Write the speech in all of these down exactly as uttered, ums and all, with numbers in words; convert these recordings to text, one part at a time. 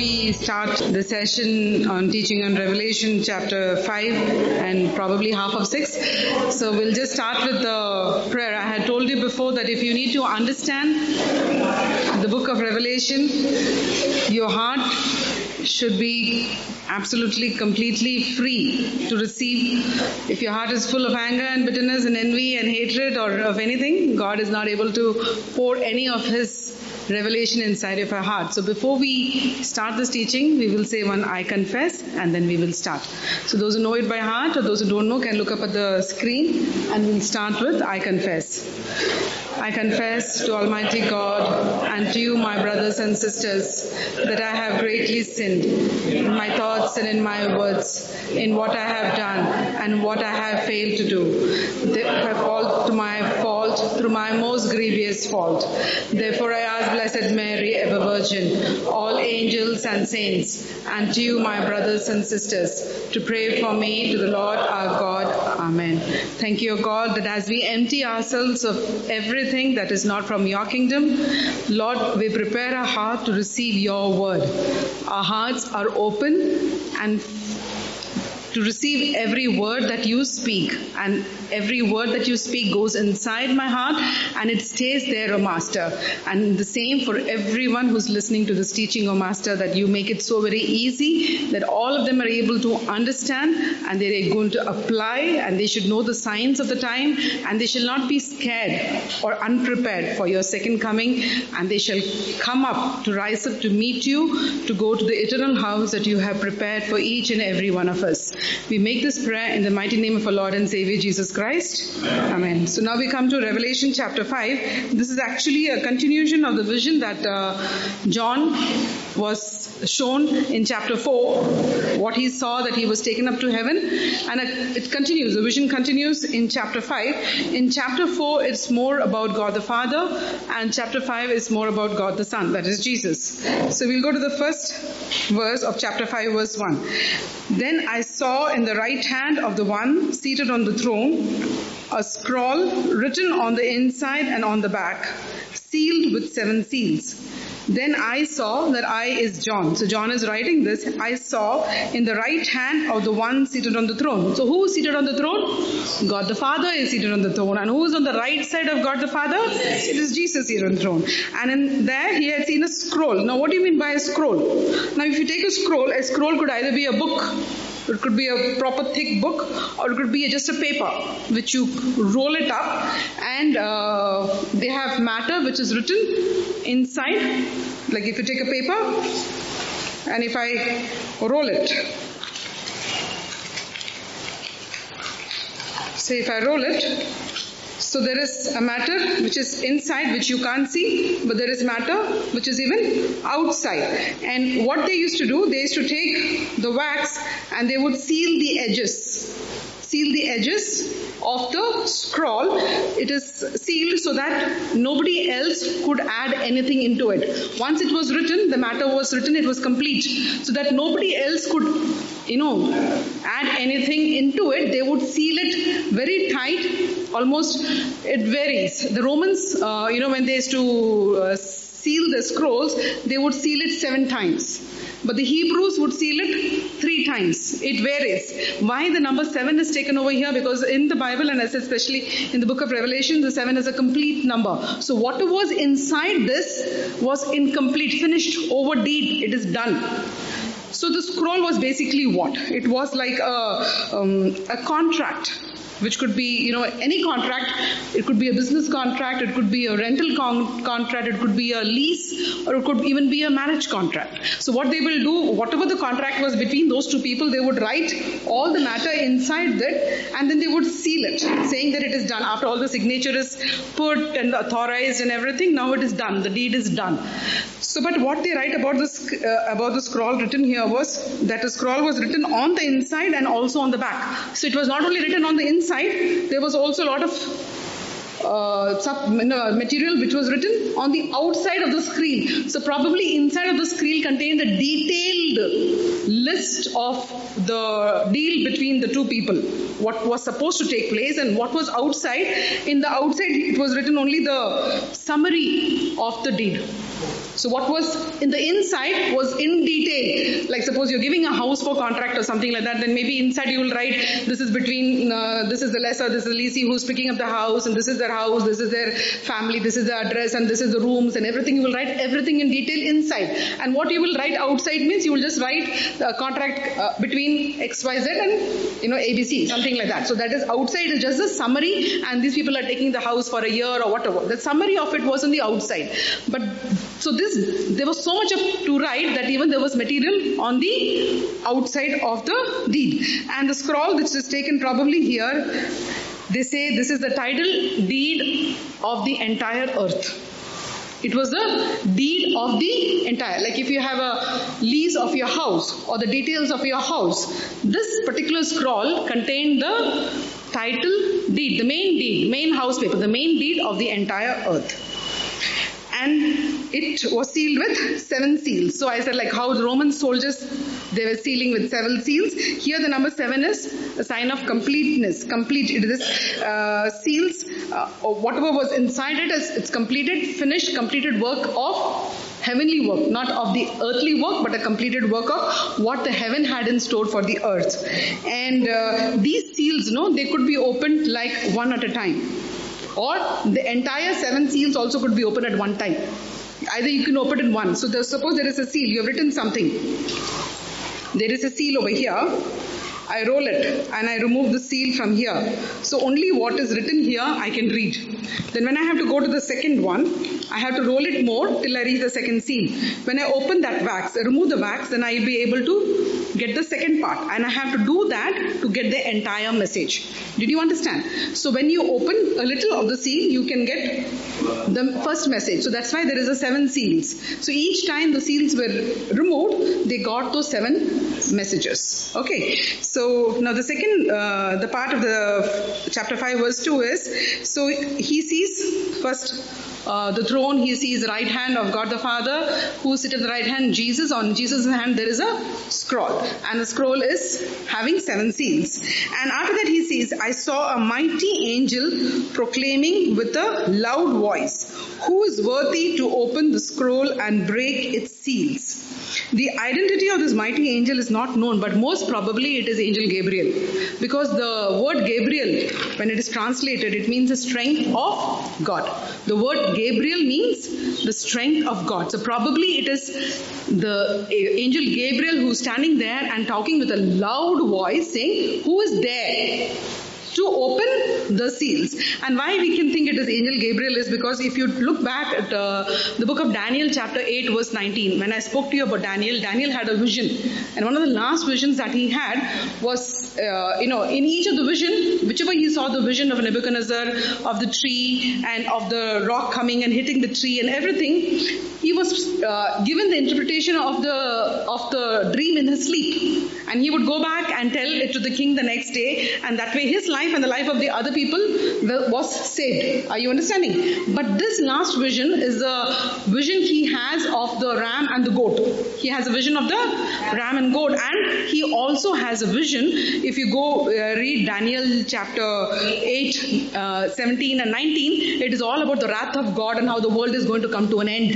we start the session on teaching on Revelation chapter five and probably half of six, so we'll just start with the prayer. I had told you before that if you need to understand the book of Revelation, your heart should be absolutely, completely free to receive. If your heart is full of anger and bitterness and envy and hatred or of anything, God is not able to pour any of His revelation inside of our heart. So before we start this teaching, we will say one I confess, and then we will start. So those who know it by heart or those who don't know can look up at the screen, and we'll start with I confess. I confess to Almighty God and to you, my brothers and sisters, that I have greatly sinned in my thoughts and in my words, in what I have done and what I have failed to do. I fall to my fault through my most grievous fault. Therefore I ask Blessed Mary, ever Virgin, all angels and saints, and to you, my brothers and sisters, to pray for me to the Lord our God. Amen. Thank you, O God, that as we empty ourselves of everything that is not from your kingdom, Lord, we prepare our heart to receive your word. Our hearts are open and to receive every word that you speak, and every word that you speak goes inside my heart and it stays there, O Master. And the same for everyone who's listening to this teaching, O Master, that you make it so very easy that all of them are able to understand and they're going to apply, and they should know the signs of the time, and they shall not be scared or unprepared for your second coming, and they shall come up to rise up to meet you, to go to the eternal house that you have prepared for each and every one of us. We make this prayer in the mighty name of our Lord and Savior Jesus Christ. Amen. Amen. So now we come to Revelation chapter five. This is actually a continuation of the vision that uh, John was shown in chapter four. What he saw, that he was taken up to heaven. And it continues. The vision continues in chapter five. In chapter four, it's more about God the Father. And chapter five is more about God the Son. That is Jesus. So we'll go to the first verse of chapter five, verse one. Then I saw saw in the right hand of the one seated on the throne a scroll written on the inside and on the back, sealed with seven seals. Then I saw, that I is John. So John is writing this. I saw in the right hand of the one seated on the throne. So who is seated on the throne? God the Father is seated on the throne. And who is on the right side of God the Father? It is Jesus seated on the throne. And in there he had seen a scroll. Now what do you mean by a scroll? Now if you take a scroll, a scroll could either be a book. It could be a proper thick book, or it could be just a paper which you roll it up, and uh, they have matter which is written inside. Like if you take a paper and if I roll it, say if I roll it, so there is a matter which is inside, which you can't see, but there is matter which is even outside. And what they used to do, they used to take the wax and they would seal the edges. Seal the edges of the scroll. It is sealed so that nobody else could add anything into it. Once it was written, the matter was written, it was complete. So that nobody else could, you know, add anything into it. They would seal it very tight. Almost, it varies. The Romans, uh, you know, when they used to uh, seal the scrolls, they would seal it seven times. But the Hebrews would seal it three times. It varies. Why the number seven is taken over here? Because in the Bible, and especially in the book of Revelation, the seven is a complete number. So what was inside this was incomplete, finished, overdid. It is done. So the scroll was basically what? It was like a, um, a contract, which could be, you know, any contract. It could be a business contract, it could be a rental con- contract, it could be a lease, or it could even be a marriage contract. So what they will do, whatever the contract was between those two people, they would write all the matter inside that, and then they would seal it, saying that it is done. After all the signature is put and authorized and everything, now it is done, the deed is done. So but what they write about this, uh, about the scroll written here was that the scroll was written on the inside and also on the back. So it was not only written on the inside, there was also a lot of uh, sub, no, material which was written on the outside of the screen. So probably inside of the screen contained a detailed list of the deal between the two people, what was supposed to take place, and what was outside. In the outside, it was written only the summary of the deed. So what was in the inside was in detail. Like suppose you're giving a house for contract or something like that, then maybe inside you will write, this is between, uh, this is the lesser, this is the lessee who's picking up the house, and this is their house, this is their family, this is the address, and this is the rooms and everything. You will write everything in detail inside. And what you will write outside means you will just write a contract uh, between X Y Z and, you know, A B C, something like that. So that is outside is just a summary, and these people are taking the house for a year or whatever. The summary of it was on the outside. But so this, there was so much to write that even there was material on the outside of the deed. And the scroll which is taken probably here, they say this is the title deed of the entire earth. It was the deed of the entire. Like if you have a lease of your house or the details of your house, this particular scroll contained the title deed, the main deed, main house paper, the main deed of the entire earth. And it was sealed with seven seals. So I said, like how the Roman soldiers, they were sealing with seven seals. Here the number seven is a sign of completeness. Complete. It is uh, seals uh, or whatever was inside it is it's completed, finished, completed work of heavenly work, not of the earthly work, but a completed work of what the heaven had in store for the earth. And uh, these seals, no, they could be opened like one at a time. Or the entire seven seals also could be opened at one time. Either you can open it one. So there, suppose there is a seal. You have written something. There is a seal over here. I roll it and I remove the seal from here. So only what is written here I can read. Then when I have to go to the second one, I have to roll it more till I reach the second seal. When I open that wax, I remove the wax, then I will be able to get the second part. And I have to do that to get the entire message. Did you understand? So when you open a little of the seal, you can get the first message. So that's why there is a seven seals. So each time the seals were removed, they got those seven messages. Okay. So So now the second, uh, the part of the chapter five verse two is, so he sees first uh, the throne, he sees the right hand of God the Father, who sits at the right hand, Jesus. On Jesus' hand there is a scroll, and the scroll is having seven seals. And after that he sees, I saw a mighty angel proclaiming with a loud voice, who is worthy to open the scroll and break its seals? The identity of this mighty angel is not known, but most probably it is Angel Gabriel, because the word Gabriel, when it is translated, it means the strength of God. The word Gabriel means the strength of God. So probably it is the Angel Gabriel who's standing there and talking with a loud voice saying, who is there to open the seals? And why we can think it is Angel Gabriel is because if you look back at uh, the book of Daniel chapter eight verse nineteen, when I spoke to you about Daniel, Daniel had a vision, and one of the last visions that he had was uh, you know in each of the vision, whichever he saw the vision of Nebuchadnezzar, of the tree and of the rock coming and hitting the tree and everything, he was uh, given the interpretation of the of the dream in his sleep, and he would go back and tell it to the king the next day, and that way his life and the life of the other people was saved. Are you understanding? But this last vision is the vision he has of the ram and the goat. He has a vision of the ram and goat, and he also has a vision. If you go uh, read Daniel chapter eight, uh, seventeen and nineteen, it is all about the wrath of God and how the world is going to come to an end.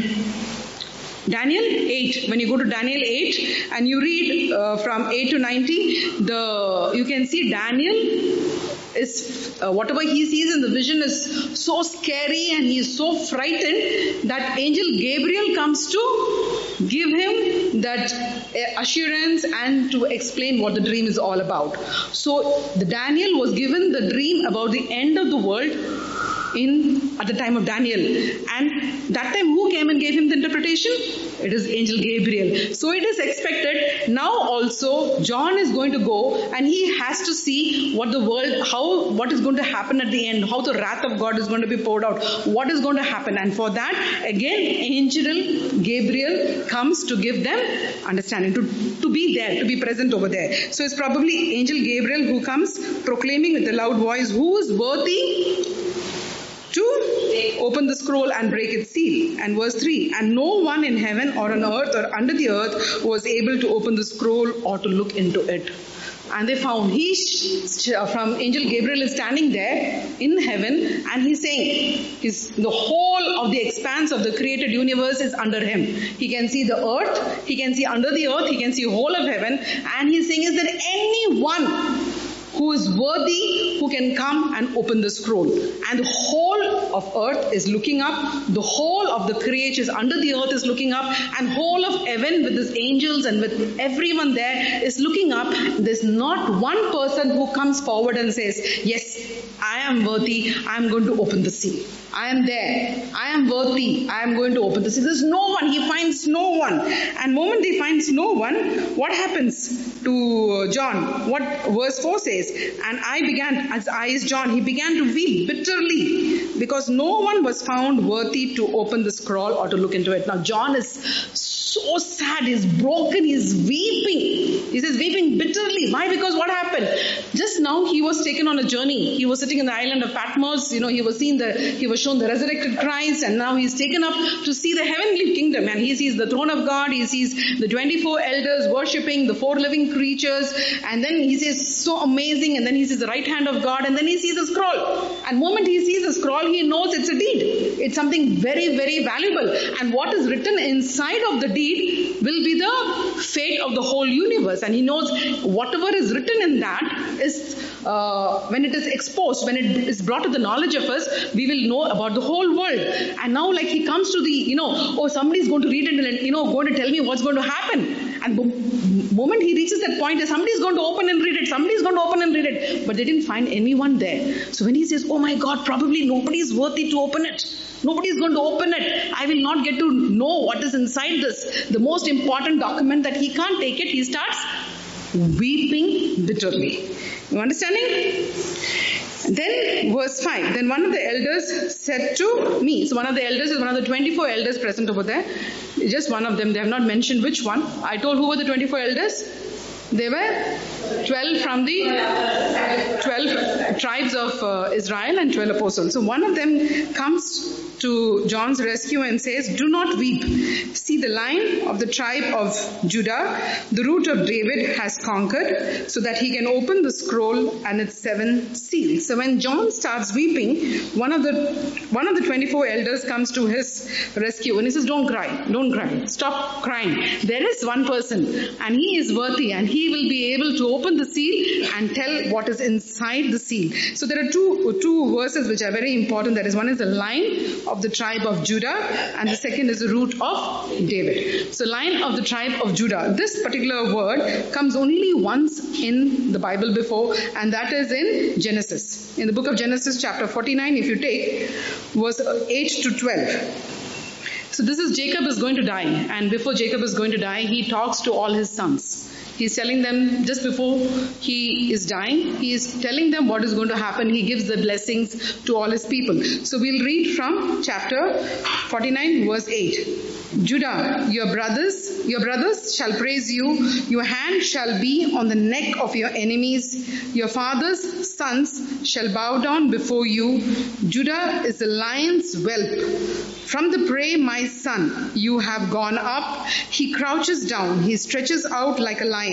Daniel eight, when you go to Daniel eight and you read uh, from eight to nineteen, the you can see Daniel is uh, whatever he sees in the vision is so scary and he is so frightened that Angel Gabriel comes to give him that uh, assurance and to explain what the dream is all about. So the Daniel was given the dream about the end of the world in at the time of Daniel, and that time who came and gave him the interpretation? It is Angel Gabriel. So it is expected now also John is going to go and he has to see what the world, how, what is going to happen at the end, how the wrath of God is going to be poured out, what is going to happen, and for that again Angel Gabriel comes to give them understanding, to, to be there, to be present over there. So it's probably Angel Gabriel who comes proclaiming with a loud voice, who is worthy to open the scroll and break its seal. And verse three, and no one in heaven or on earth or under the earth was able to open the scroll or to look into it. And they found he from angel Gabriel is standing there in heaven, and he's saying his, the whole of the expanse of the created universe is under him. He can see the earth, he can see under the earth, he can see whole of heaven, and he's saying, is there anyone who is worthy, who can come and open the scroll? And the whole of earth is looking up, the whole of the creatures under the earth is looking up, and whole of heaven with his angels and with everyone there is looking up. There's not one person who comes forward and says, yes, I am worthy, I am going to open the seal. I am there, I am worthy, I am going to open the seal. There's no one, he finds no one. And the moment he finds no one, what happens to John? What verse four says? And I began, as I is John, he began to weep bitterly because no one was found worthy to open the scroll or to look into it. Now John is so sad, he's broken, he's weeping. He says weeping bitterly. Why? Because what happened? Just now he was taken on a journey. He was sitting in the island of Patmos. You know, he was seen the, he was shown the resurrected Christ, and now he's taken up to see the heavenly kingdom. And he sees the throne of God. He sees the twenty-four elders worshipping, the four living creatures. And then he says, so amazing. And then he sees the right hand of God, and then he sees a scroll. And moment he sees a scroll, he knows it's a deed. It's something very, very valuable. And what is written inside of the deed will be the fate of the whole universe. And he knows whatever is written in that is, uh, when it is exposed, when it is brought to the knowledge of us, we will know about the whole world. And now, like, he comes to the, you know, oh, somebody is going to read it and, you know, going to tell me what's going to happen. And the moment he reaches that point, somebody is going to open and read it. Somebody is going to open and read it. But they didn't find anyone there. So when he says, oh my God, probably nobody is worthy to open it. Nobody is going to open it. I will not get to know what is inside this. The most important document that he can't take it, he starts weeping bitterly. You understanding? Then verse five. Then one of the elders said to me. So one of the elders is one of the twenty-four elders present over there. Just one of them. They have not mentioned which one. I told who were the twenty-four elders? They were twelve from the twelve tribes of uh, Israel and twelve apostles. So one of them comes to John's rescue and says, do not weep. See, the line of the tribe of Judah, the root of David, has conquered so that he can open the scroll and its seven seals. So when John starts weeping, one of the one of the twenty-four elders comes to his rescue and he says, don't cry, don't cry, stop crying. There is one person and he is worthy, and he will be able to open the seal and tell what is inside the seal. So there are two, two verses which are very important. That is, one is the line of the tribe of Judah, and the second is the root of David. So line of the tribe of Judah. This particular word comes only once in the Bible before, and that is in Genesis. In the book of Genesis chapter forty-nine, if you take verse eight to twelve. So this is Jacob is going to die, and before Jacob is going to die, he talks to all his sons. He's telling them, just before he is dying, he is telling them what is going to happen. He gives the blessings to all his people. So we'll read from chapter forty-nine, verse eight. Judah, your brothers, your brothers shall praise you. Your hand shall be on the neck of your enemies. Your father's sons shall bow down before you. Judah is the lion's whelp. From the prey, my son, you have gone up. He crouches down. He stretches out like a lion.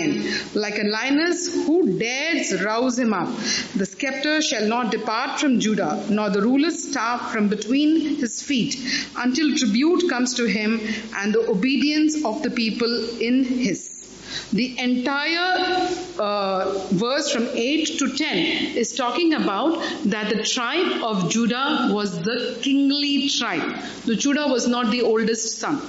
Like a lioness, who dares rouse him up? The scepter shall not depart from Judah, nor the ruler's staff from between his feet, until tribute comes to him and the obedience of the people in his. The entire uh, verse from eight to ten is talking about that the tribe of Judah was the kingly tribe. The Judah was not the oldest son.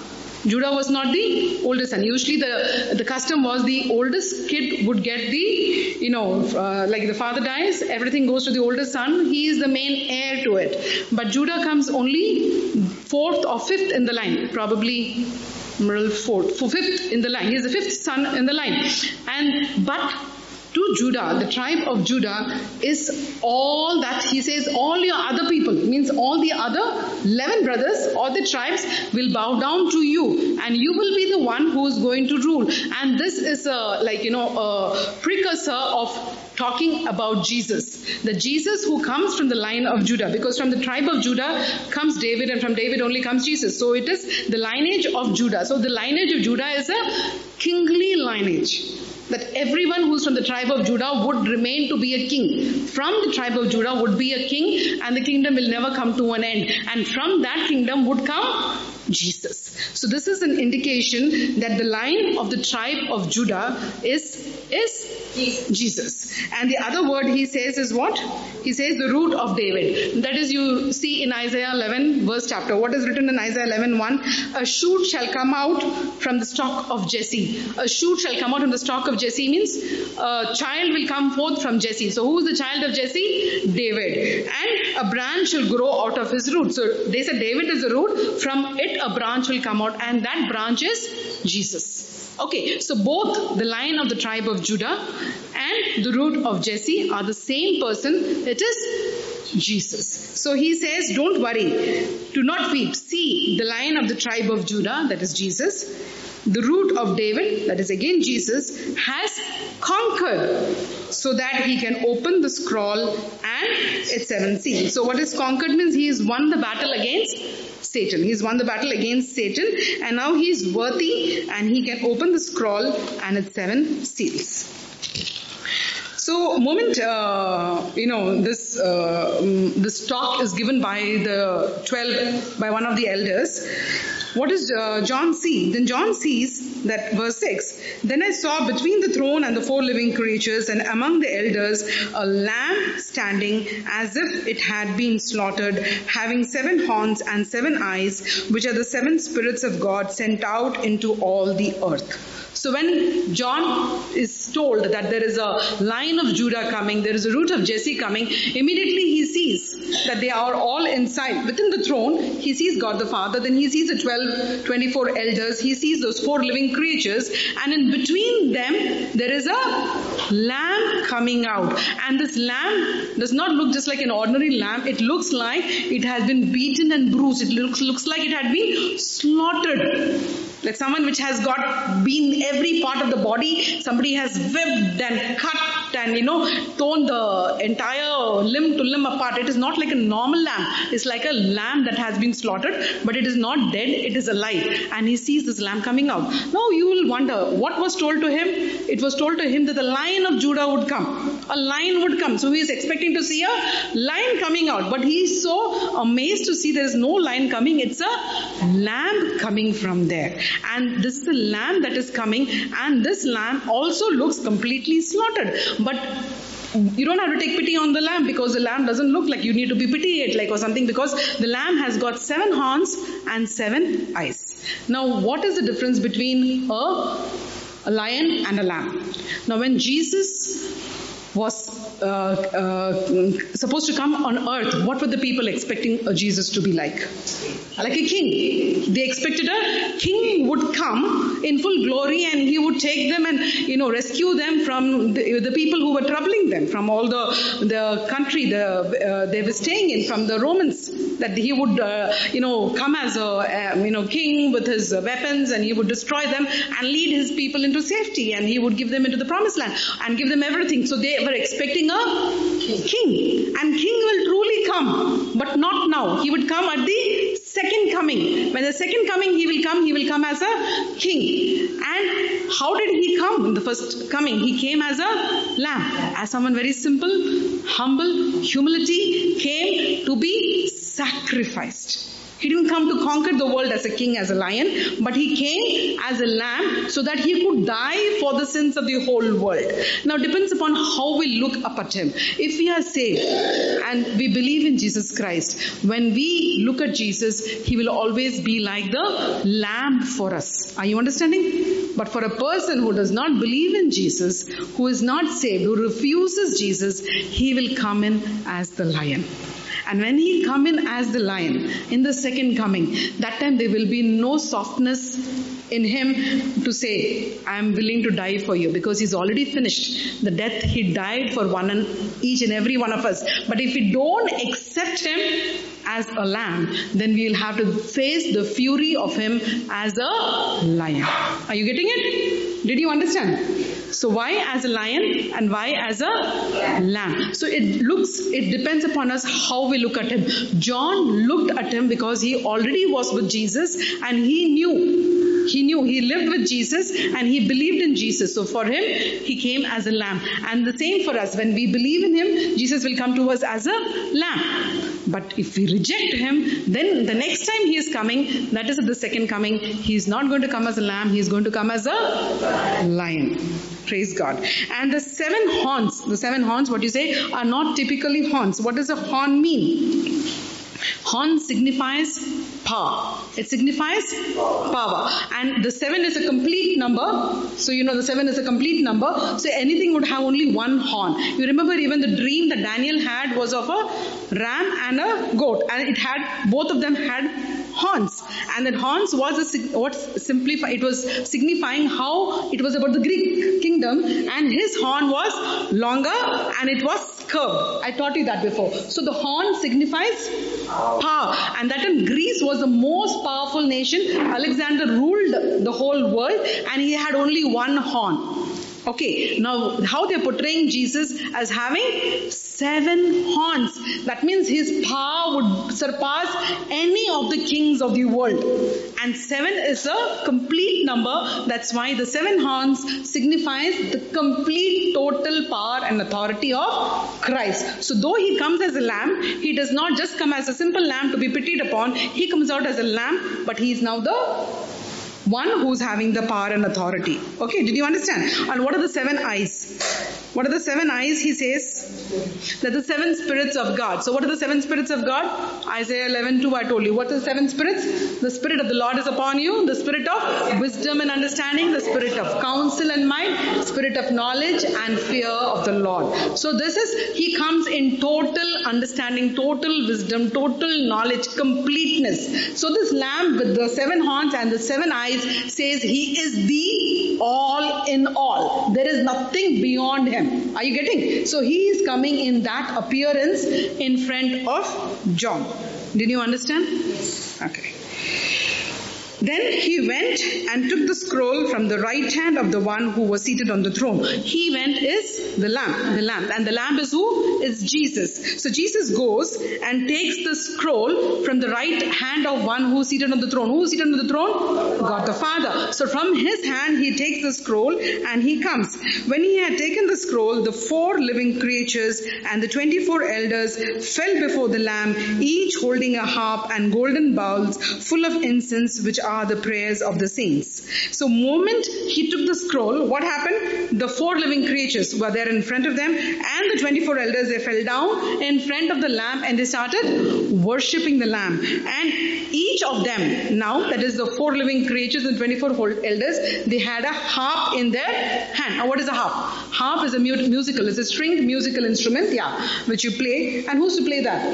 Judah was not the oldest son. Usually the, the custom was the oldest kid would get the, you know, uh, like the father dies, everything goes to the oldest son. He is the main heir to it. But Judah comes only fourth or fifth in the line, probably fourth, fifth in the line. He is the fifth son in the line. And, but to Judah, the tribe of Judah is all that he says, all your other people, means all the other eleven brothers or the tribes will bow down to you, and you will be the one who is going to rule. And this is a, like, you know, a precursor of talking about Jesus, the Jesus who comes from the line of Judah, because from the tribe of Judah comes David, and from David only comes Jesus. So it is the lineage of Judah. So the lineage of Judah is a kingly lineage. that everyone who's from the tribe of Judah would remain to be a king. From the tribe of Judah would be a king, and the kingdom will never come to an end. And from that kingdom would come Jesus. So this is an indication that the line of the tribe of Judah is, is Jesus. Jesus. And the other word he says is what? He says the root of David. That is, you see in Isaiah eleven verse chapter. What is written in Isaiah eleven one? A shoot shall come out from the stock of Jesse. A shoot shall come out from the stock of Jesse means a child will come forth from Jesse. So who is the child of Jesse? David. And a branch shall grow out of his root. So they said David is the root. From it a branch will come out, and that branch is Jesus. Okay, so both the line of the tribe of Judah and the root of Jesse are the same person. It is Jesus. So he says, don't worry, do not weep. See the line of the tribe of Judah, that is Jesus, the root of David, that is again Jesus, has conquered so that he can open the scroll and its seven seals. So what is conquered means he has won the battle against Satan. He's won the battle against Satan, and now he's worthy and he can open the scroll and its seven seals. So moment, uh, you know, this uh, this talk is given by the twelve, by one of the elders. What does uh, John see? Then John sees that verse six. Then I saw between the throne and the four living creatures and among the elders a lamb standing as if it had been slaughtered, having seven horns and seven eyes, which are the seven spirits of God sent out into all the earth. So when John is told that there is a line of Judah coming, there is a root of Jesse coming, immediately he sees that they are all inside. Within the throne, he sees God the Father, then he sees the twelve, twenty-four elders, he sees those four living creatures, and in between them, there is a lamb coming out. And this lamb does not look just like an ordinary lamb. It looks like it has been beaten and bruised. It looks, looks like it had been slaughtered. Like someone which has got been every part of the body, somebody has whipped and cut and, you know, torn the entire limb to limb apart. It is not like a normal lamb. It's like a lamb that has been slaughtered, but it is not dead, it is alive. And he sees this lamb coming out. Now you will wonder, what was told to him? It was told to him that the lion of Judah would come. A lion would come. So he is expecting to see a lion coming out. But he is so amazed to see there is no lion coming. It's a lamb coming from there. And this is the lamb that is coming, and this lamb also looks completely slaughtered. But you don't have to take pity on the lamb, because the lamb doesn't look like you need to be pitied like or something, because the lamb has got seven horns and seven eyes. Now, what is the difference between a, a lion and a lamb? Now, when Jesus was uh, uh, supposed to come on earth, what were the people expecting Jesus to be like? Like a king. They expected a king would come in full glory, and he would take them and, you know, rescue them from the, the people who were troubling them, from all the the country the, uh, they were staying in, from the Romans. That he would, uh, you know, come as a um, you know king with his weapons, and he would destroy them and lead his people into safety, and he would give them into the promised land and give them everything. So they were expecting a king, and king will truly come, but not now. He would come at the second coming. When the second coming he will come, he will come as a king. And how did he come in the first coming? He came as a lamb, as someone very simple, humble, humility, came to be sacrificed. He didn't come to conquer the world as a king, as a lion, but he came as a lamb so that he could die for the sins of the whole world. Now, it depends upon how we look up at him. If we are saved and we believe in Jesus Christ, when we look at Jesus, he will always be like the lamb for us. Are you understanding? But for a person who does not believe in Jesus, who is not saved, who refuses Jesus, he will come in as the lion. And when he come in as the lion, in the second coming, that time there will be no softness in him to say, I am willing to die for you, because he's already finished. The death, he died for one and each and every one of us. But if we don't accept him as a lamb, then we'll have to face the fury of him as a lion. Are you getting it? Did you understand? So why as a lion and why as a lamb? So it looks, it depends upon us how we look at him. John looked at him because he already was with Jesus, and he knew He knew, he lived with Jesus and he believed in Jesus. So for him, he came as a lamb. And the same for us. When we believe in him, Jesus will come to us as a lamb. But if we reject him, then the next time he is coming, that is at the second coming, he is not going to come as a lamb, he is going to come as a lion. Praise God. And the seven horns, the seven horns, what you say, are not typically horns. What does a horn mean? Horn signifies power. It signifies power. And the seven is a complete number. So you know the seven is a complete number. So anything would have only one horn. You remember even the dream that Daniel had was of a ram and a goat. And it had, both of them had horns. And that horns was a, what simplify, it was signifying how it was about the Greek kingdom, and his horn was longer and it was curved. I taught you that before. So the horn signifies power, and that in Greece was the most powerful nation. Alexander ruled the whole world and he had only one horn. Okay, now how they're portraying Jesus as having seven horns. That means his power would surpass any of the kings of the world. And seven is a complete number. That's why the seven horns signifies the complete total power and authority of Christ. So though he comes as a lamb, he does not just come as a simple lamb to be pitied upon. He comes out as a lamb, but he is now the one who's having the power and authority. Okay, did you understand? And what are the seven eyes? What are the seven eyes? He says that the seven spirits of God. So what are the seven spirits of God? Isaiah eleven two, I told you. What are the seven spirits? The spirit of the Lord is upon you. The spirit of wisdom and understanding. The spirit of counsel and might. Spirit of knowledge and fear of the Lord. So this is, he comes in total understanding, total wisdom, total knowledge, completeness. So this lamb with the seven horns and the seven eyes says he is the all in all. There is nothing beyond him. Are you getting? So he is coming in that appearance in front of John. Did you understand? Yes. Okay. Then he went and took the scroll from the right hand of the one who was seated on the throne. He went is the lamb, the lamb. And the lamb is who? Is Jesus. So Jesus goes and takes the scroll from the right hand of one who is seated on the throne. Who is seated on the throne? God the Father. So from his hand he takes the scroll and he comes. When he had taken the scroll, the four living creatures and the twenty-four elders fell before the lamb, each holding a harp and golden bowls full of incense, which are Are the prayers of the saints. So, moment he took the scroll, what happened? The four living creatures were there in front of them, and the twenty-four elders, they fell down in front of the lamb and they started worshipping the lamb. And each of them, now that is the four living creatures and twenty-four elders, they had a harp in their hand. Now, what is a harp? Harp is a musical, it's a stringed musical instrument, yeah, which you play. And who's to play that?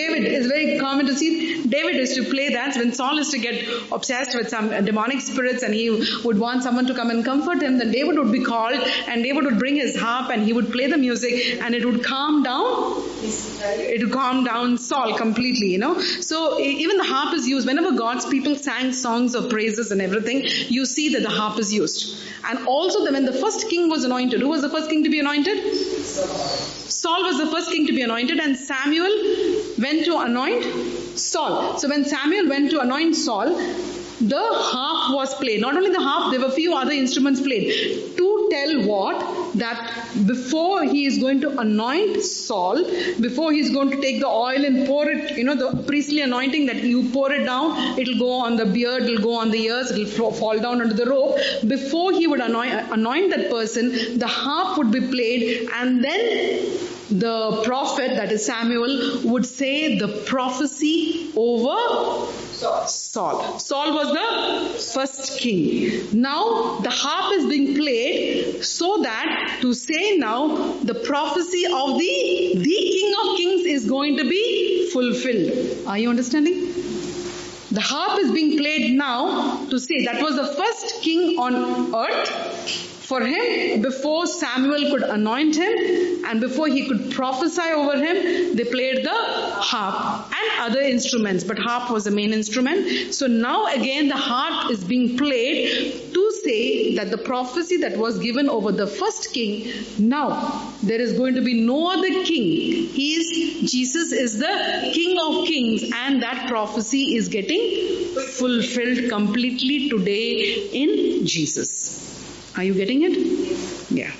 David. Is very common to see David is to play that when Saul is to get obsessed with some demonic spirits and he would want someone to come and comfort him, then David would be called and David would bring his harp and he would play the music and it would calm down it would calm down Saul completely, you know. So even the harp is used. Whenever God's people sang songs of praises and everything, you see that the harp is used. And also when the first king was anointed, who was the first king to be anointed? Saul was the first king to be anointed, and Samuel went to anoint Saul. So when Samuel went to anoint Saul, the harp was played. Not only the harp, there were few other instruments played. To tell what? That before he is going to anoint Saul, before he is going to take the oil and pour it, you know, the priestly anointing that you pour it down, it will go on the beard, it will go on the ears, it will fall down under the robe. Before he would anoint, anoint that person, the harp would be played, and then the prophet, that is Samuel, would say the prophecy over Saul. Saul was the first king. Now the harp is being played so that to say now the prophecy of the, the King of Kings is going to be fulfilled. Are you understanding? The harp is being played now to say that was the first king on earth. For him, before Samuel could anoint him and before he could prophesy over him, they played the harp and other instruments. But harp was the main instrument. So now again the harp is being played to say that the prophecy that was given over the first king, now there is going to be no other king. He is, Jesus is the King of Kings, and that prophecy is getting fulfilled completely today in Jesus. Are you getting it? Yeah.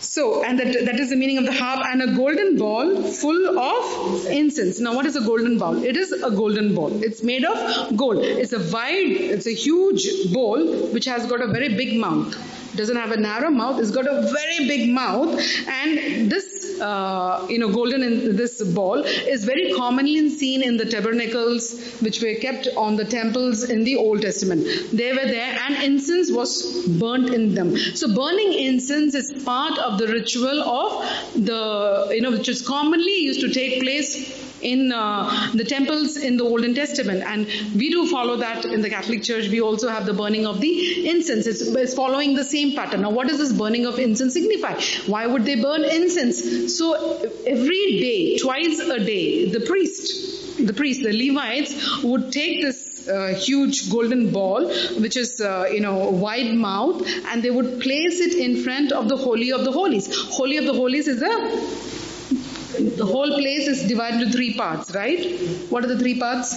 So, and that, that is the meaning of the harp, and a golden ball full of incense. Now, what is a golden ball? It is a golden ball. It's made of gold. It's a wide, it's a huge bowl which has got a very big mouth. It doesn't have a narrow mouth. It's got a very big mouth. And this, uh, you know, golden, in, this ball is very commonly seen in the tabernacles which were kept on the temples in the Old Testament. They were there, and incense was burnt in them. So, burning incense is part of the ritual of the, you know, which is commonly used to take place in uh, the temples in the Old Testament. And we do follow that in the Catholic Church. We also have the burning of the incense. It's, it's following the same pattern. Now, what does this burning of incense signify? Why would they burn incense? So every day, twice a day, the priest, the priest, the Levites would take this Uh, huge golden ball, which is, uh, you know, wide mouth, and they would place it in front of the Holy of the Holies. Holy of the Holies is a, the whole place is divided into three parts, right? What are the three parts?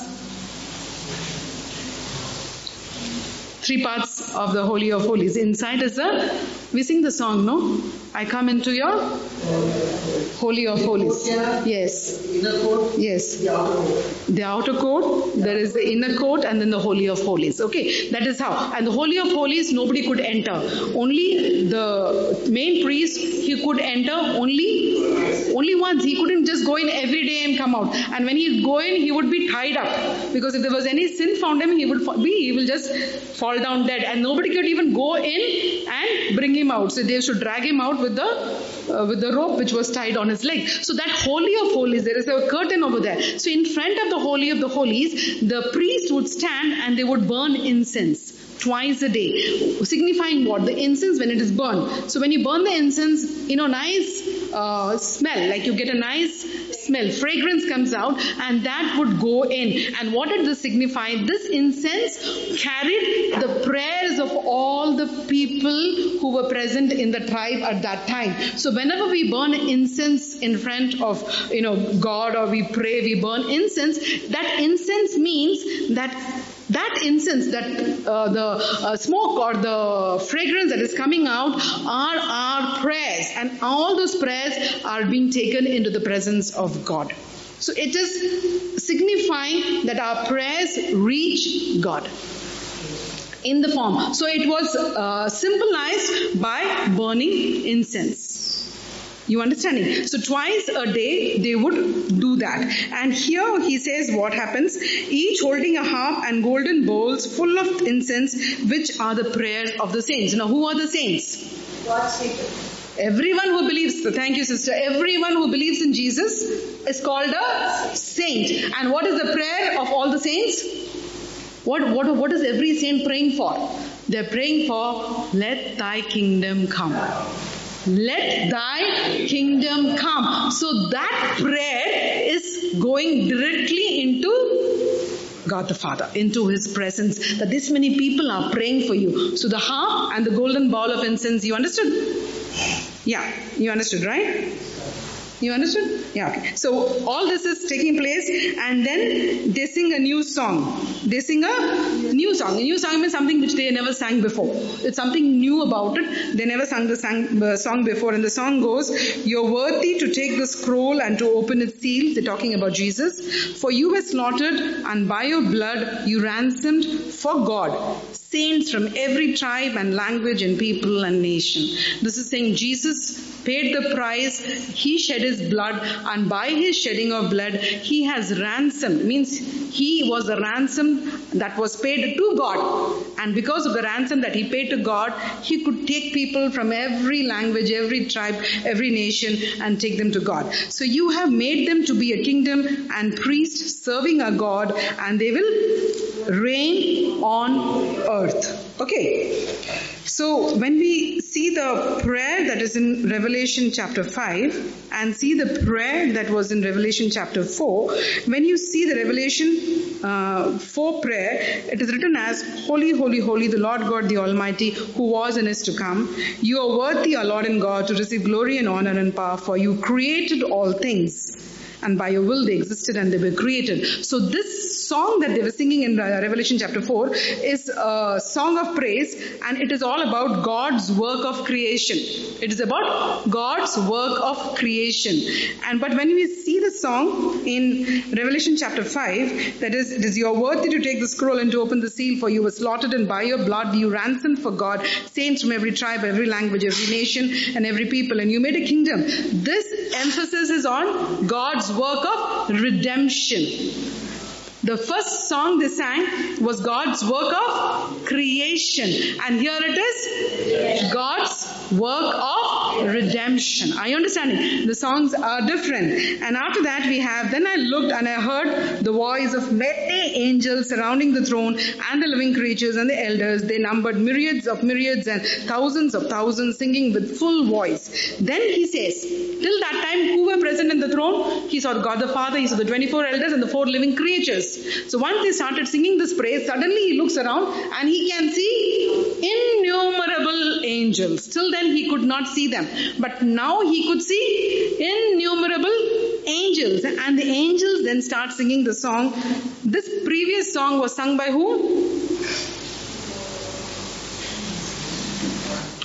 Three parts of the Holy of Holies. Inside is the, we sing the song, no? I come into your Holy of Holies. Yes. Yes. The outer court, there is the inner court, and then the Holy of Holies. Okay, that is how. And the Holy of Holies, nobody could enter. Only the main priest, he could enter only, only once. He couldn't just go in every day and come out. And when he go in, he would be tied up. Because if there was any sin found him, he would be, he will just fall down dead, and nobody could even go in and bring him out. So they should drag him out with the uh, with the rope which was tied on his leg. So that Holy of Holies, there is a curtain over there. So in front of the Holy of the Holies, the priest would stand and they would burn incense twice a day, signifying what? The incense when it is burned. So when you burn the incense, you know, nice uh, smell, like you get a nice smell, fragrance comes out, and that would go in. And what did this signify? This incense carried the prayers of all the people who were present in the tribe at that time. So whenever we burn incense in front of, you know, God, or we pray, we burn incense, that incense means that That incense, that uh, the uh, smoke or the fragrance that is coming out are our prayers, and all those prayers are being taken into the presence of God. So it is signifying that our prayers reach God in the form. So it was uh, symbolized by burning incense. You understanding? So twice a day they would do that. And here he says what happens. Each holding a harp and golden bowls full of incense, which are the prayers of the saints. Now, who are the saints? God's people. Everyone who believes, thank you sister, everyone who believes in Jesus is called a saint. And what is the prayer of all the saints? What, what, what is every saint praying for? They're praying for, let thy kingdom come. Let thy kingdom come. So that prayer is going directly into God the Father, into His presence, that this many people are praying for you. So the harp and the golden ball of incense, you understood? Yeah, you understood, right? You understood? Yeah, okay. So all this is taking place, and then they sing a new song. They sing a new song. A new song means something which they never sang before. It's something new about it. They never sang the sang, uh, song before. And the song goes, you're worthy to take the scroll and to open its seals. They're talking about Jesus. For you were slaughtered, and by your blood you ransomed for God saints from every tribe and language and people and nation. This is saying Jesus paid the price. He shed His blood, and by His shedding of blood, He has ransomed. Means He was the ransom that was paid to God. And because of the ransom that He paid to God, He could take people from every language, every tribe, every nation, and take them to God. So you have made them to be a kingdom and priest serving a God, and they will reign on earth. Okay. So when we see the prayer that is in Revelation chapter five and see the prayer that was in Revelation chapter four, when you see the Revelation uh, four prayer, it is written as, Holy, holy, holy, the Lord God, the Almighty, who was and is to come. You are worthy, O Lord and God, to receive glory and honor and power, for you created all things. And by your will they existed and they were created. So this song that they were singing in Revelation chapter four is a song of praise, and it is all about God's work of creation. It is about God's work of creation. And but when we see the song in Revelation chapter five, that is, it is you are worthy to take the scroll and to open the seal, for you were slaughtered, and by your blood you ransomed for God saints from every tribe, every language, every nation, and every people, and you made a kingdom. This emphasis is on God's work of redemption. The first song they sang was God's work of creation, and here it is God's work of redemption. Are you understanding? The songs are different. And after that we have, then I looked and I heard the voice of many angels surrounding the throne and the living creatures and the elders. They numbered myriads of myriads and thousands of thousands, singing with full voice. Then he says, till that time who were present in the throne? He saw God the Father, he saw the twenty-four elders and the four living creatures. So once they started singing this praise, suddenly he looks around and he can see innumerable angels. Till then he could not see them. But now he could see innumerable angels. And the angels then start singing the song. This previous song was sung by who?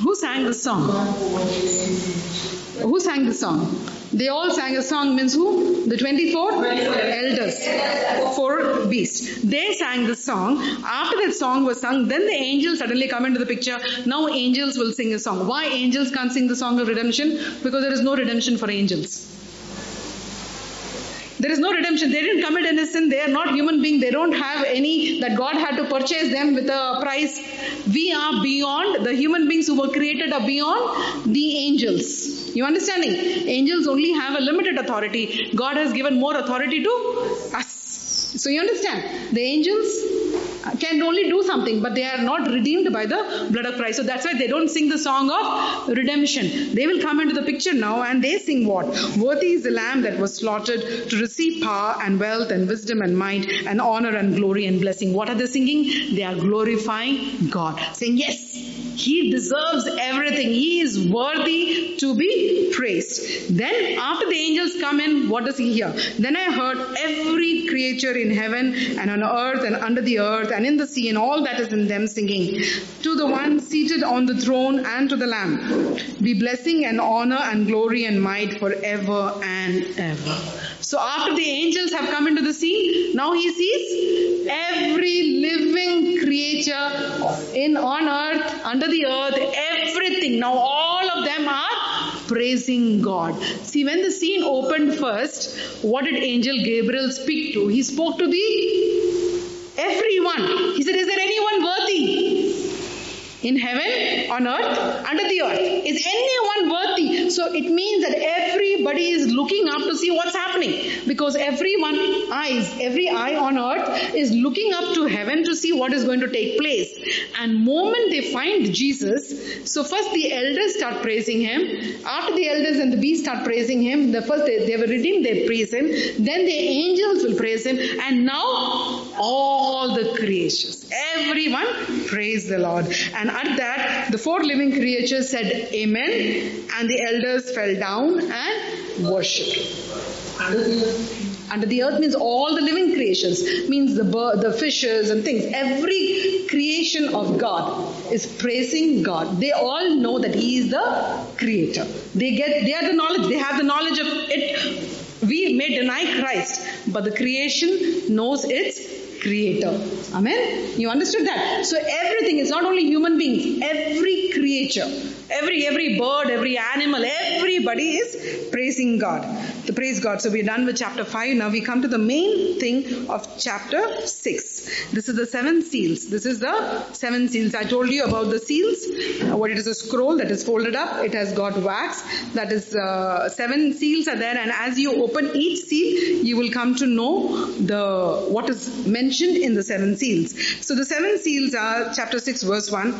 Who sang the song? Who sang the song? They all sang a song, means who? The twenty-four elders, four beasts. They sang the song. After that song was sung, then the angels suddenly come into the picture. Now angels will sing a song. Why angels can't sing the song of redemption? Because there is no redemption for angels. There is no redemption. They didn't commit any sin. They are not human beings. They don't have any that God had to purchase them with a price. We are beyond. The human beings who were created are beyond the angels. You understanding? Angels only have a limited authority. God has given more authority to us. So you understand? The angels can only do something, but they are not redeemed by the blood of Christ. So that's why they don't sing the song of redemption. They will come into the picture now and they sing what? Worthy is the Lamb that was slaughtered to receive power and wealth and wisdom and might and honor and glory and blessing. What are they singing? They are glorifying God. Saying, yes, he deserves everything. He is worthy to be praised. Then after the angels come in, what does he hear? Then I heard every creature in heaven and on earth and under the earth and in the sea and all that is in them singing, to the one seated on the throne and to the Lamb be blessing and honor and glory and might forever and ever. So after the angels have come into the sea, now he sees every living creature in on earth, under the earth, everything. Now all of them are praising God. See, when the scene opened first, what did angel Gabriel speak to? He spoke to the everyone. He said, is there anyone worthy? In heaven, on earth, under the earth. Is anyone worthy? So it means that everybody is looking up to see what's happening. Because everyone eyes, every eye on earth is looking up to heaven to see what is going to take place. And moment they find Jesus, so first the elders start praising him. After the elders and the beasts start praising him, the first they, they were redeemed, they praise him. Then the angels will praise him. And now all the creatures, everyone praise the Lord. And And at that, the four living creatures said, Amen. And the elders fell down and worshipped. Under the earth. Under the earth means all the living creations. Means the bird, the fishes and things. Every creation of God is praising God. They all know that he is the creator. They get, they are the knowledge. They have the knowledge of it. We may deny Christ, but the creation knows its creator. Amen? You understood that? So everything is not only human beings, every creature. Every, every bird, every animal, everybody is praising God. The praise God. So we're done with chapter five. Now we come to the main thing of chapter six. This is the seven seals. This is the seven seals. I told you about the seals. What it is, a scroll that is folded up. It has got wax. That is uh, seven seals are there. And as you open each seal, you will come to know the what is mentioned in the seven seals. So the seven seals are chapter six, verse one.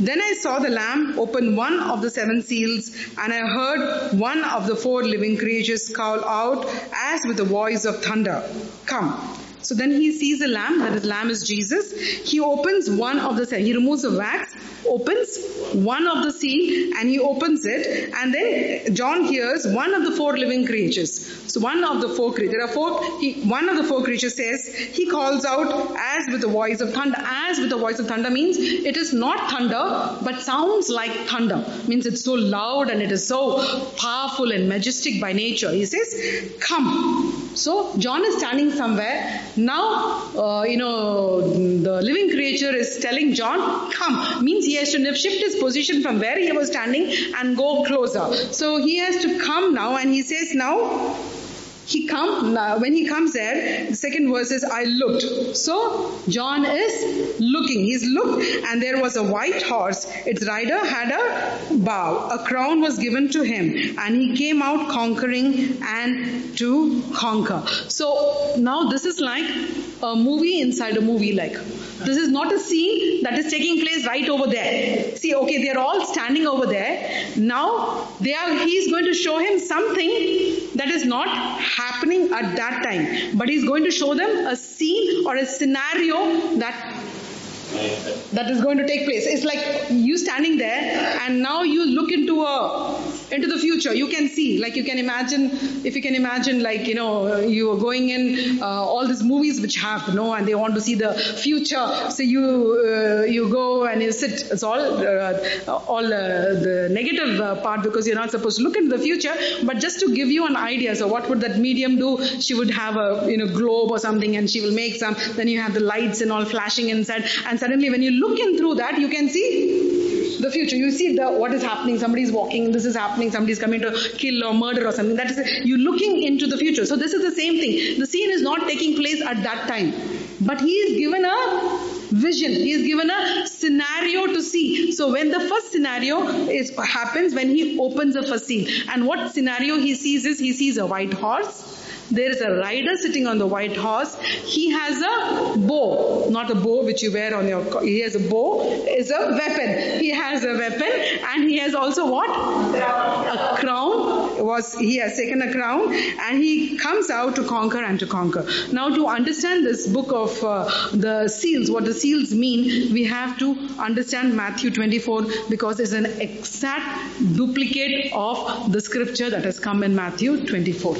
Then I saw the Lamb open one of the seven seals, and I heard one of the four living creatures call out as with a voice of thunder, "Come." So then he sees a lamb, that is lamb is Jesus. He opens one of the, he removes the wax, opens one of the seal, and he opens it. And then John hears one of the four living creatures. So one of the four creatures, there are four, he, one of the four creatures says, he calls out as with the voice of thunder. As with the voice of thunder means it is not thunder, but sounds like thunder. Means it's so loud and it is so powerful and majestic by nature. He says, "Come." So John is standing somewhere. Now, uh, you know, the living creature is telling John, "Come." Means he has to shift his position from where he was standing and go closer. So he has to come now, and he says now, he come, when he comes there, the second verse is, "I looked." So John is looking. He's looked, and there was a white horse. Its rider had a bow. A crown was given to him, and he came out conquering and to conquer. So now this is like a movie inside a movie. Like, this is not a scene that is taking place right over there. See, okay, they're all standing over there. Now they are. He's going to show him something that is not happening at that time, but he's going to show them a scene or a scenario that that is going to take place. It's like you standing there, and now you look into a into the future. You can see, like you can imagine, if you can imagine, like, you know, you are going in uh, all these movies which have, you know, and they want to see the future. So you uh, you go and you sit. It's all uh, all uh, the negative uh, part, because you're not supposed to look into the future. But just to give you an idea, so what would that medium do? She would have a, you know, globe or something, and she will make some. Then you have the lights and all flashing inside, and suddenly when you look in through that, you can see the future. You see the what is happening. Somebody is walking. This is happening. Somebody is coming to kill or murder or something. That is, you looking into the future. So this is the same thing. The scene is not taking place at that time, but he is given a vision. He is given a scenario to see. So when the first scenario is happens, when he opens the first scene, and what scenario he sees is, he sees a white horse. There is a rider sitting on the white horse. He has a bow, not a bow which you wear on your. He has a bow. It's a weapon. He has a weapon, and he has also what? A crown. Was he has taken a crown, and he comes out to conquer and to conquer. Now, to understand this book of uh, the seals, what the seals mean, we have to understand Matthew twenty-four, because it's an exact duplicate of the scripture that has come in Matthew twenty-four.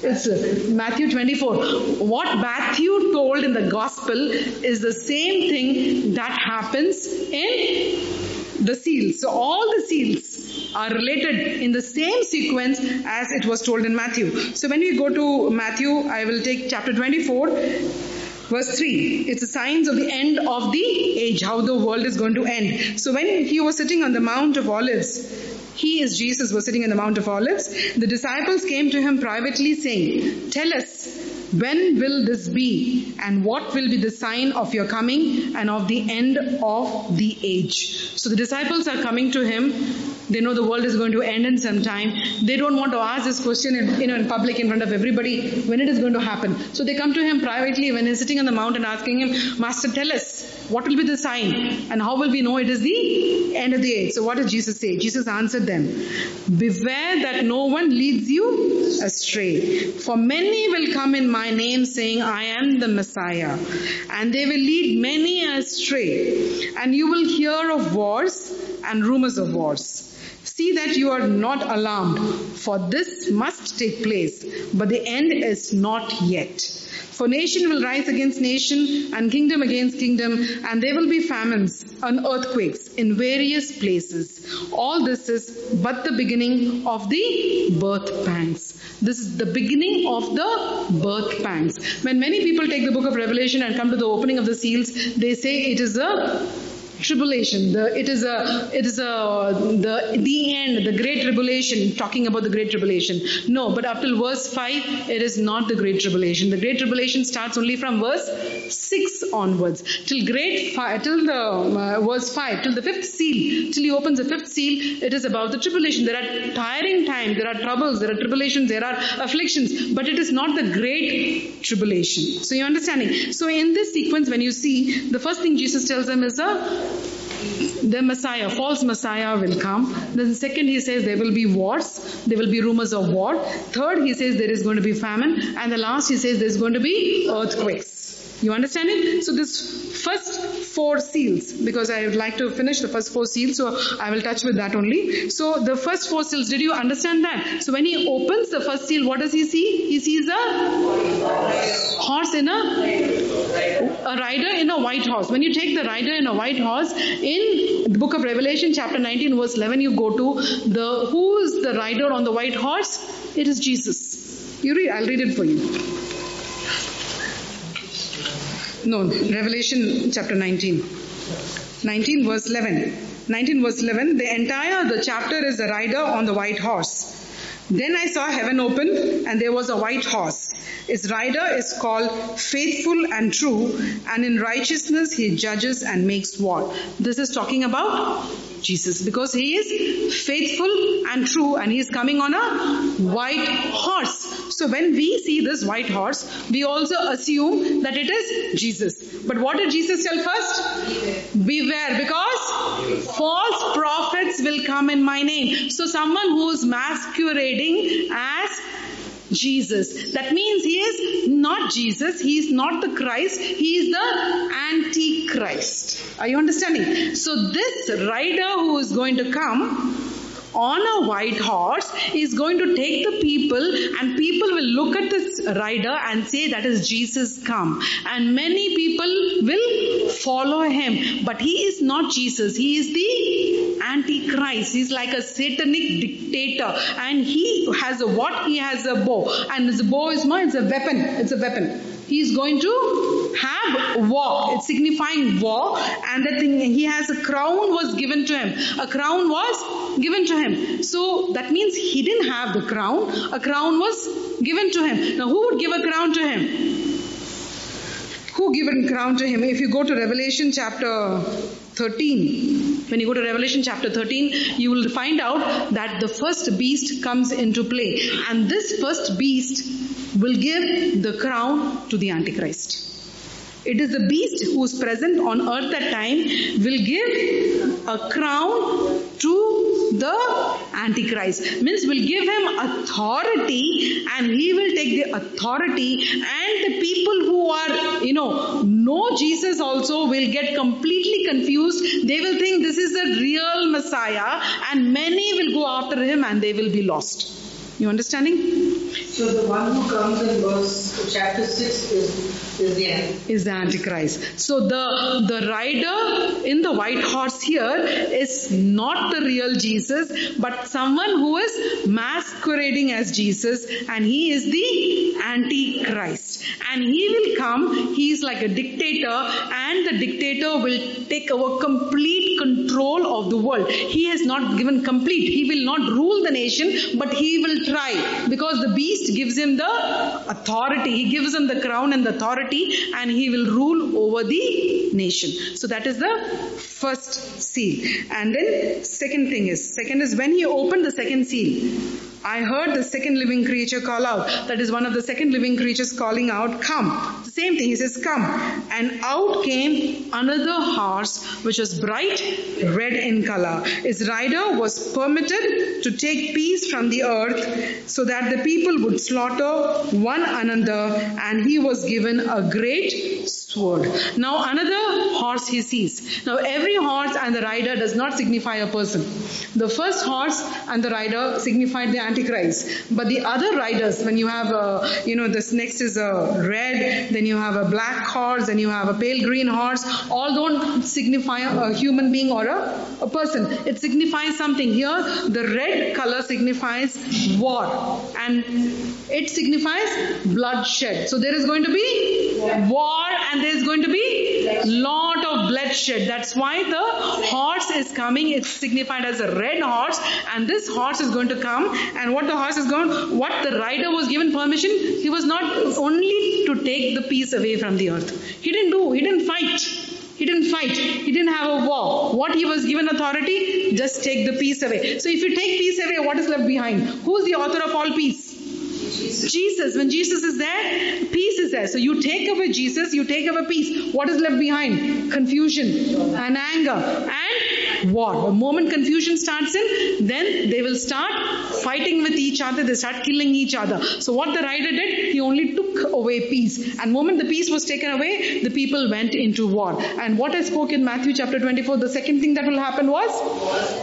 It's Matthew twenty-four. What Matthew told in the gospel is the same thing that happens in the seals. So all the seals are related in the same sequence as it was told in Matthew. So when we go to Matthew, I will take chapter twenty-four, verse three. It's the signs of the end of the age, how the world is going to end. So when he was sitting on the Mount of Olives, He is Jesus was sitting on the Mount of Olives. The disciples came to him privately saying, "Tell us, when will this be? And what will be the sign of your coming and of the end of the age?" So the disciples are coming to him. They know the world is going to end in some time. They don't want to ask this question in, you know, in public in front of everybody when it is going to happen. So they come to him privately when he's sitting on the mount and asking him, "Master, tell us, what will be the sign and how will we know it is the end of the age?" So what did Jesus say? Jesus answered them, "Beware that no one leads you astray. For many will come in my name saying, 'I am the Messiah,' and they will lead many astray. And you will hear of wars and rumors of wars. See that you are not alarmed, for this must take place, but the end is not yet. For nation will rise against nation, and kingdom against kingdom, and there will be famines and earthquakes in various places. All this is but the beginning of the birth pangs." This is the beginning of the birth pangs. When many people take the book of Revelation and come to the opening of the seals, they say it is a Tribulation. The, it is a, it is a, the, the end, the Great Tribulation, talking about the Great Tribulation. No, but up till verse five, it is not the Great Tribulation. The Great Tribulation starts only from verse six onwards. Till great, fi- till the uh, verse five, till the fifth seal, till he opens the fifth seal, it is about the tribulation. There are tiring times, there are troubles, there are tribulations, there are afflictions, but it is not the Great Tribulation. So you're understanding? So in this sequence, when you see, the first thing Jesus tells them is a the Messiah, false Messiah will come. Then second, he says there will be wars. There will be rumors of war. Third, he says there is going to be famine. And the last, he says there's going to be earthquakes. You understand it? So this first four seals, because I would like to finish the first four seals, so I will touch with that only. So the first four seals, did you understand that? So when he opens the first seal, what does he see? He sees a horse in a... A rider in a white horse. When you take the rider in a white horse, in the book of Revelation chapter nineteen verse eleven, you go to the who is the rider on the white horse? It is Jesus. You read, I'll read it for you. No, Revelation chapter nineteen. nineteen verse eleven. nineteen verse eleven, the entire the chapter is the rider on the white horse. Then I saw heaven open, and there was a white horse. His rider is called Faithful and True, and in righteousness he judges and makes war. This is talking about Jesus, because he is faithful and true, and he is coming on a white horse. So when we see this white horse, we also assume that it is Jesus. But what did Jesus tell first? Beware, Beware because false prophets will come in my name. So someone who is masquerading as Jesus. That means he is not Jesus. He is not the Christ. He is the Antichrist. Are you understanding? So this rider who is going to come on a white horse is going to take the people, and people will look at this rider and say that is Jesus come. And many people will follow him. But he is not Jesus. He is the Antichrist. He's like a satanic dictator, and he has a what? He has a bow, and the bow is more, it's a weapon. It's a weapon. He's going to have war. It's signifying war, and the thing he has a crown was given to him. A crown was given to him. So that means he didn't have the crown. A crown was given to him. Now, who would give a crown to him? Who given crown to him? If you go to Revelation chapter thirteen, when you go to Revelation chapter thirteen, you will find out that the first beast comes into play. And this first beast will give the crown to the Antichrist. It is the beast who is present on earth at time will give a crown to the Antichrist. Means will give him authority, and he will take the authority, and the people who are, you know, know Jesus also will get completely confused. They will think this is the real Messiah, and many will go after him and they will be lost. You understanding? So the one who comes in verse chapter six is, is the Antichrist. Is the Antichrist. So the, the rider in the white horse here is not the real Jesus, but someone who is masquerading as Jesus, and he is the Antichrist. And he will come, he is like a dictator, and the dictator will take over complete control of the world. He has not given complete, he will not rule the nation, but he will try, because the beast gives him the authority. He gives him the crown and the authority, and he will rule over the nation. So that is the first seal. And then second thing is, second is when he opened the second seal, I heard the second living creature call out. That is one of the second living creatures calling out, come. The same thing. He says, come. And out came another horse, which was bright red in color. Its rider was permitted to take peace from the earth, so that the people would slaughter one another. And he was given a great sword. Now another horse he sees. Now every horse and the rider does not signify a person. The first horse and the rider signified the Antichrist. But the other riders, when you have a, you know, this next is a red, then you have a black horse, then you have a pale green horse, all don't signify a human being or a, a person. It signifies something. Here, the red color signifies war, and it signifies bloodshed. So there is going to be war, and and there's going to be a lot of bloodshed. That's why the horse is coming. It's signified as a red horse, and this horse is going to come. And what the horse is going, what the rider was given permission, he was not only to take the peace away from the earth. He didn't do, he didn't fight. He didn't fight. He didn't have a war. What he was given authority, just take the peace away. So if you take peace away, what is left behind? Who's the author of all peace? Jesus. Jesus. When Jesus is there, peace is there. So you take away Jesus, you take away peace. What is left behind? Confusion and anger and war. The moment confusion starts in, then they will start fighting with each other. They start killing each other. So what the rider did, he only took away peace. And the moment the peace was taken away, the people went into war. And what I spoke in Matthew chapter twenty-four, the second thing that will happen was,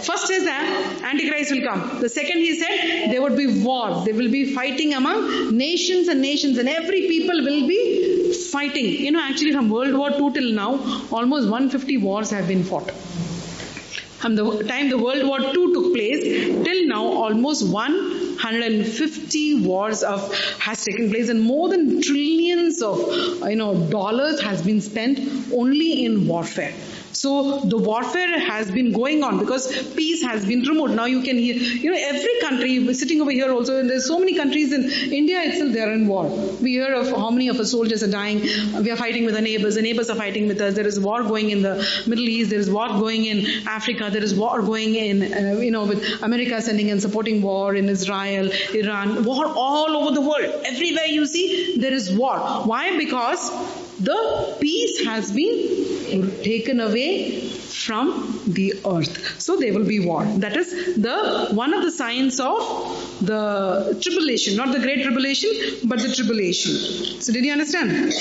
first is that Antichrist will come. The second, he said, there would be war. There will be fighting among nations and nations, and every people will be fighting. You know, actually from World War Two till now, almost one hundred fifty wars have been fought. From the time the World War Two took place till now, almost one hundred fifty wars of has taken place, and more than trillions of you know dollars has been spent only in warfare. So the warfare has been going on because peace has been removed. Now you can hear, you know, every country, sitting over here also, and there's so many countries in India itself, they're in war. We hear of how many of our soldiers are dying. We are fighting with our neighbors. The neighbors are fighting with us. There is war going in the Middle East. There is war going in Africa. There is war going in, uh, you know, with America sending and supporting war in Israel, Iran, war all over the world. Everywhere you see, there is war. Why? Because the peace has been taken away from the earth. So there will be war. That is the one of the signs of the tribulation. Not the great tribulation, but the tribulation. So did you understand?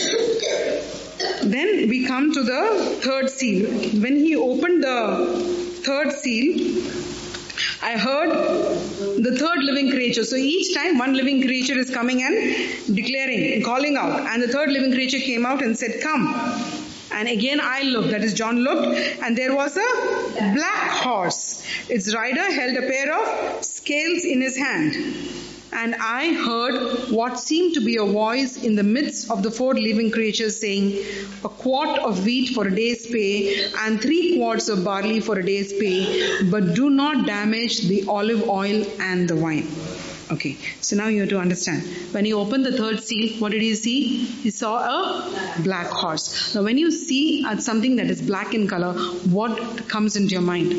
Then we come to the third seal. When he opened the third seal, I heard the third living creature. So each time one living creature is coming and declaring, calling out. And the third living creature came out and said, "Come." And again I looked, that is John looked, and there was a black horse. Its rider held a pair of scales in his hand. And I heard what seemed to be a voice in the midst of the four living creatures saying, "A quart of wheat for a day's pay and three quarts of barley for a day's pay, but do not damage the olive oil and the wine." Okay, so now you have to understand. When he opened the third seal, what did he see? He saw a black horse. Now when you see something that is black in color, what comes into your mind?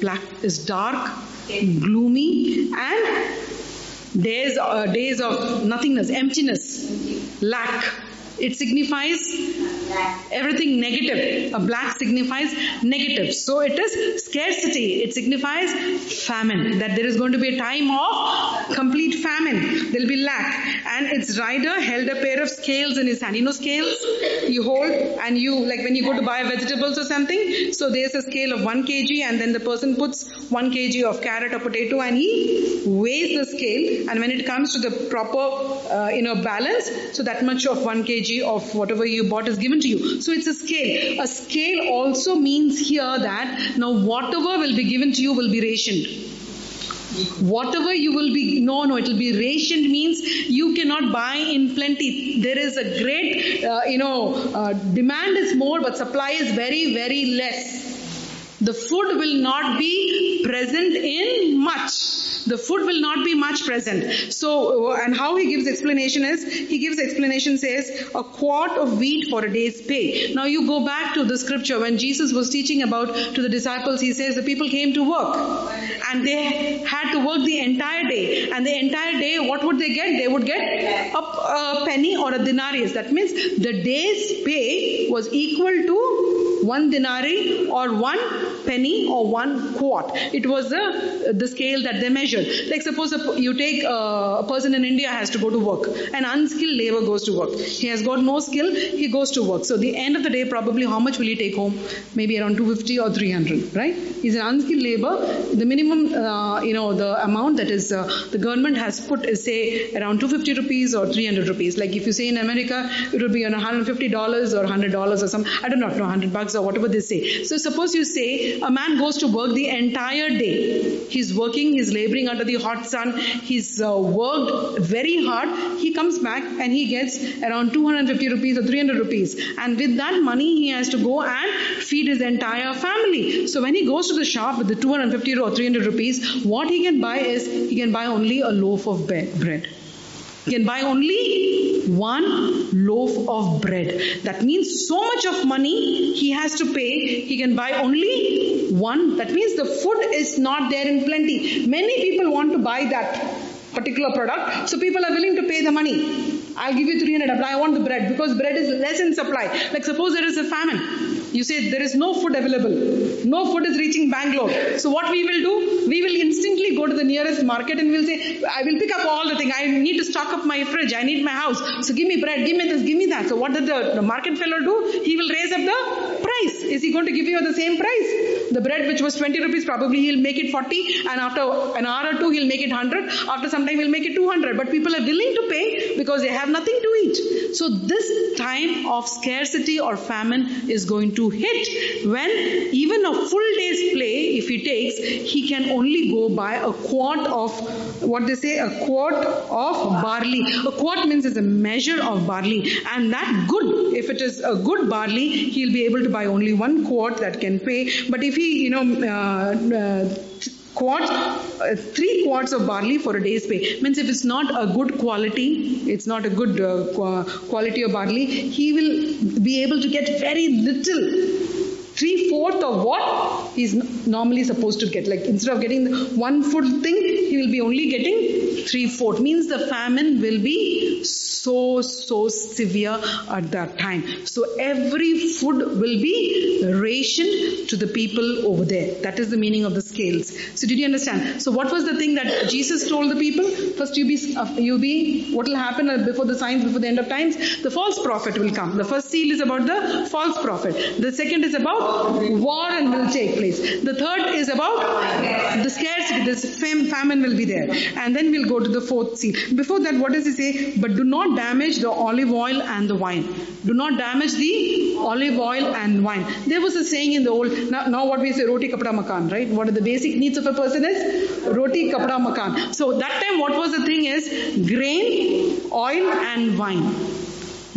Black is dark, gloomy, and Days, uh, days of nothingness, emptiness, lack. It signifies everything negative. A black signifies negative. So it is scarcity. It signifies famine. That there is going to be a time of complete famine. There will be lack. And its rider held a pair of scales in his hand. You know scales? You hold and you, like when you go to buy vegetables or something. So there's a scale of one kilogram and then the person puts one kilogram of carrot or potato and he weighs the scale. And when it comes to the proper, uh, you know, balance, so that much of one kilogram of whatever you bought is given to you. So it's a scale. A scale also means here that now whatever will be given to you will be rationed. Whatever you will be, no, no, it will be rationed means you cannot buy in plenty. There is a great, uh, you know, uh, demand is more but supply is very, very less. The food will not be present in much. The food will not be much present. So, and how he gives explanation is, he gives explanation says, a quart of wheat for a day's pay. Now you go back to the scripture when Jesus was teaching about to the disciples, he says the people came to work and they had to work the entire day. And the entire day, what would they get? They would get a, a penny or a denarius. That means the day's pay was equal to one denarii or one penny or one quart. It was the, the scale that they measured. Like suppose a, you take a, a person in India has to go to work. An unskilled labor goes to work. He has got no skill. He goes to work. So the end of the day probably how much will he take home? Maybe around two hundred fifty or three hundred, right? He's an unskilled labor. The minimum, uh, you know, the amount that is uh, the government has put is say around two hundred fifty rupees or three hundred rupees. Like if you say in America, it would be on one hundred fifty dollars or one hundred dollars or some, I do not know, one hundred bucks or whatever they say. So suppose you say a man goes to work the entire day. He's working, he's laboring under the hot sun. He's uh, worked very hard. He comes back and he gets around two hundred fifty rupees or three hundred rupees. And with that money, he has to go and feed his entire family. So when he goes to the shop with the two hundred fifty or three hundred rupees, what he can buy is he can buy only a loaf of bread. He can buy only one loaf of bread. That means so much of money he has to pay. He can buy only one. That means the food is not there in plenty. Many people want to buy that particular product. So people are willing to pay the money. I'll give you three hundred, but I want the bread because bread is less in supply. Like suppose there is a famine. You say there is no food available. No food is reaching Bangalore. So what we will do? We will instantly go to the nearest market and we'll say, I will pick up all the things. I need to stock up my fridge. I need my house. So give me bread. Give me this. Give me that. So what did the market fellow do? He will raise up the price. Is he going to give you the same price? The bread which was twenty rupees, probably he'll make it forty. And after an hour or two, he'll make it one hundred. After some time, he'll make it two hundred. But people are willing to pay because they have nothing to eat. So this time of scarcity or famine is going to hit when even a full day's play, if he takes, he can only go by a quart of, what they say, a quart of barley. A quart means it's a measure of barley. And that good, if it is a good barley, he'll be able to buy only one quart that can pay. But if he, you know, uh, uh, Quart, uh, three quarts of barley for a day's pay. Means if it's not a good quality, it's not a good uh, qu- quality of barley, he will be able to get very little. Three-fourths of what he's normally supposed to get. Like instead of getting one fourth thing, he will be only getting three-fourths. Means the famine will be so, so severe at that time. So every food will be rationed to the people over there. That is the meaning of the scales. So did you understand? So what was the thing that Jesus told the people? First you be, uh, you be, what will happen before the signs, before the end of times? The false prophet will come. The first seal is about the false prophet. The second is about war and will take place. The third is about the scarcity. This fam- famine will be there. And then we'll go to the fourth seal. Before that, what does he say? But do not damage the olive oil and the wine. Do not damage the olive oil and wine. There was a saying in the old, now, now what we say, roti kapda makan, right? What are the basic needs of a person is? Roti kapda makan. So that time what was the thing is? Grain, oil and wine.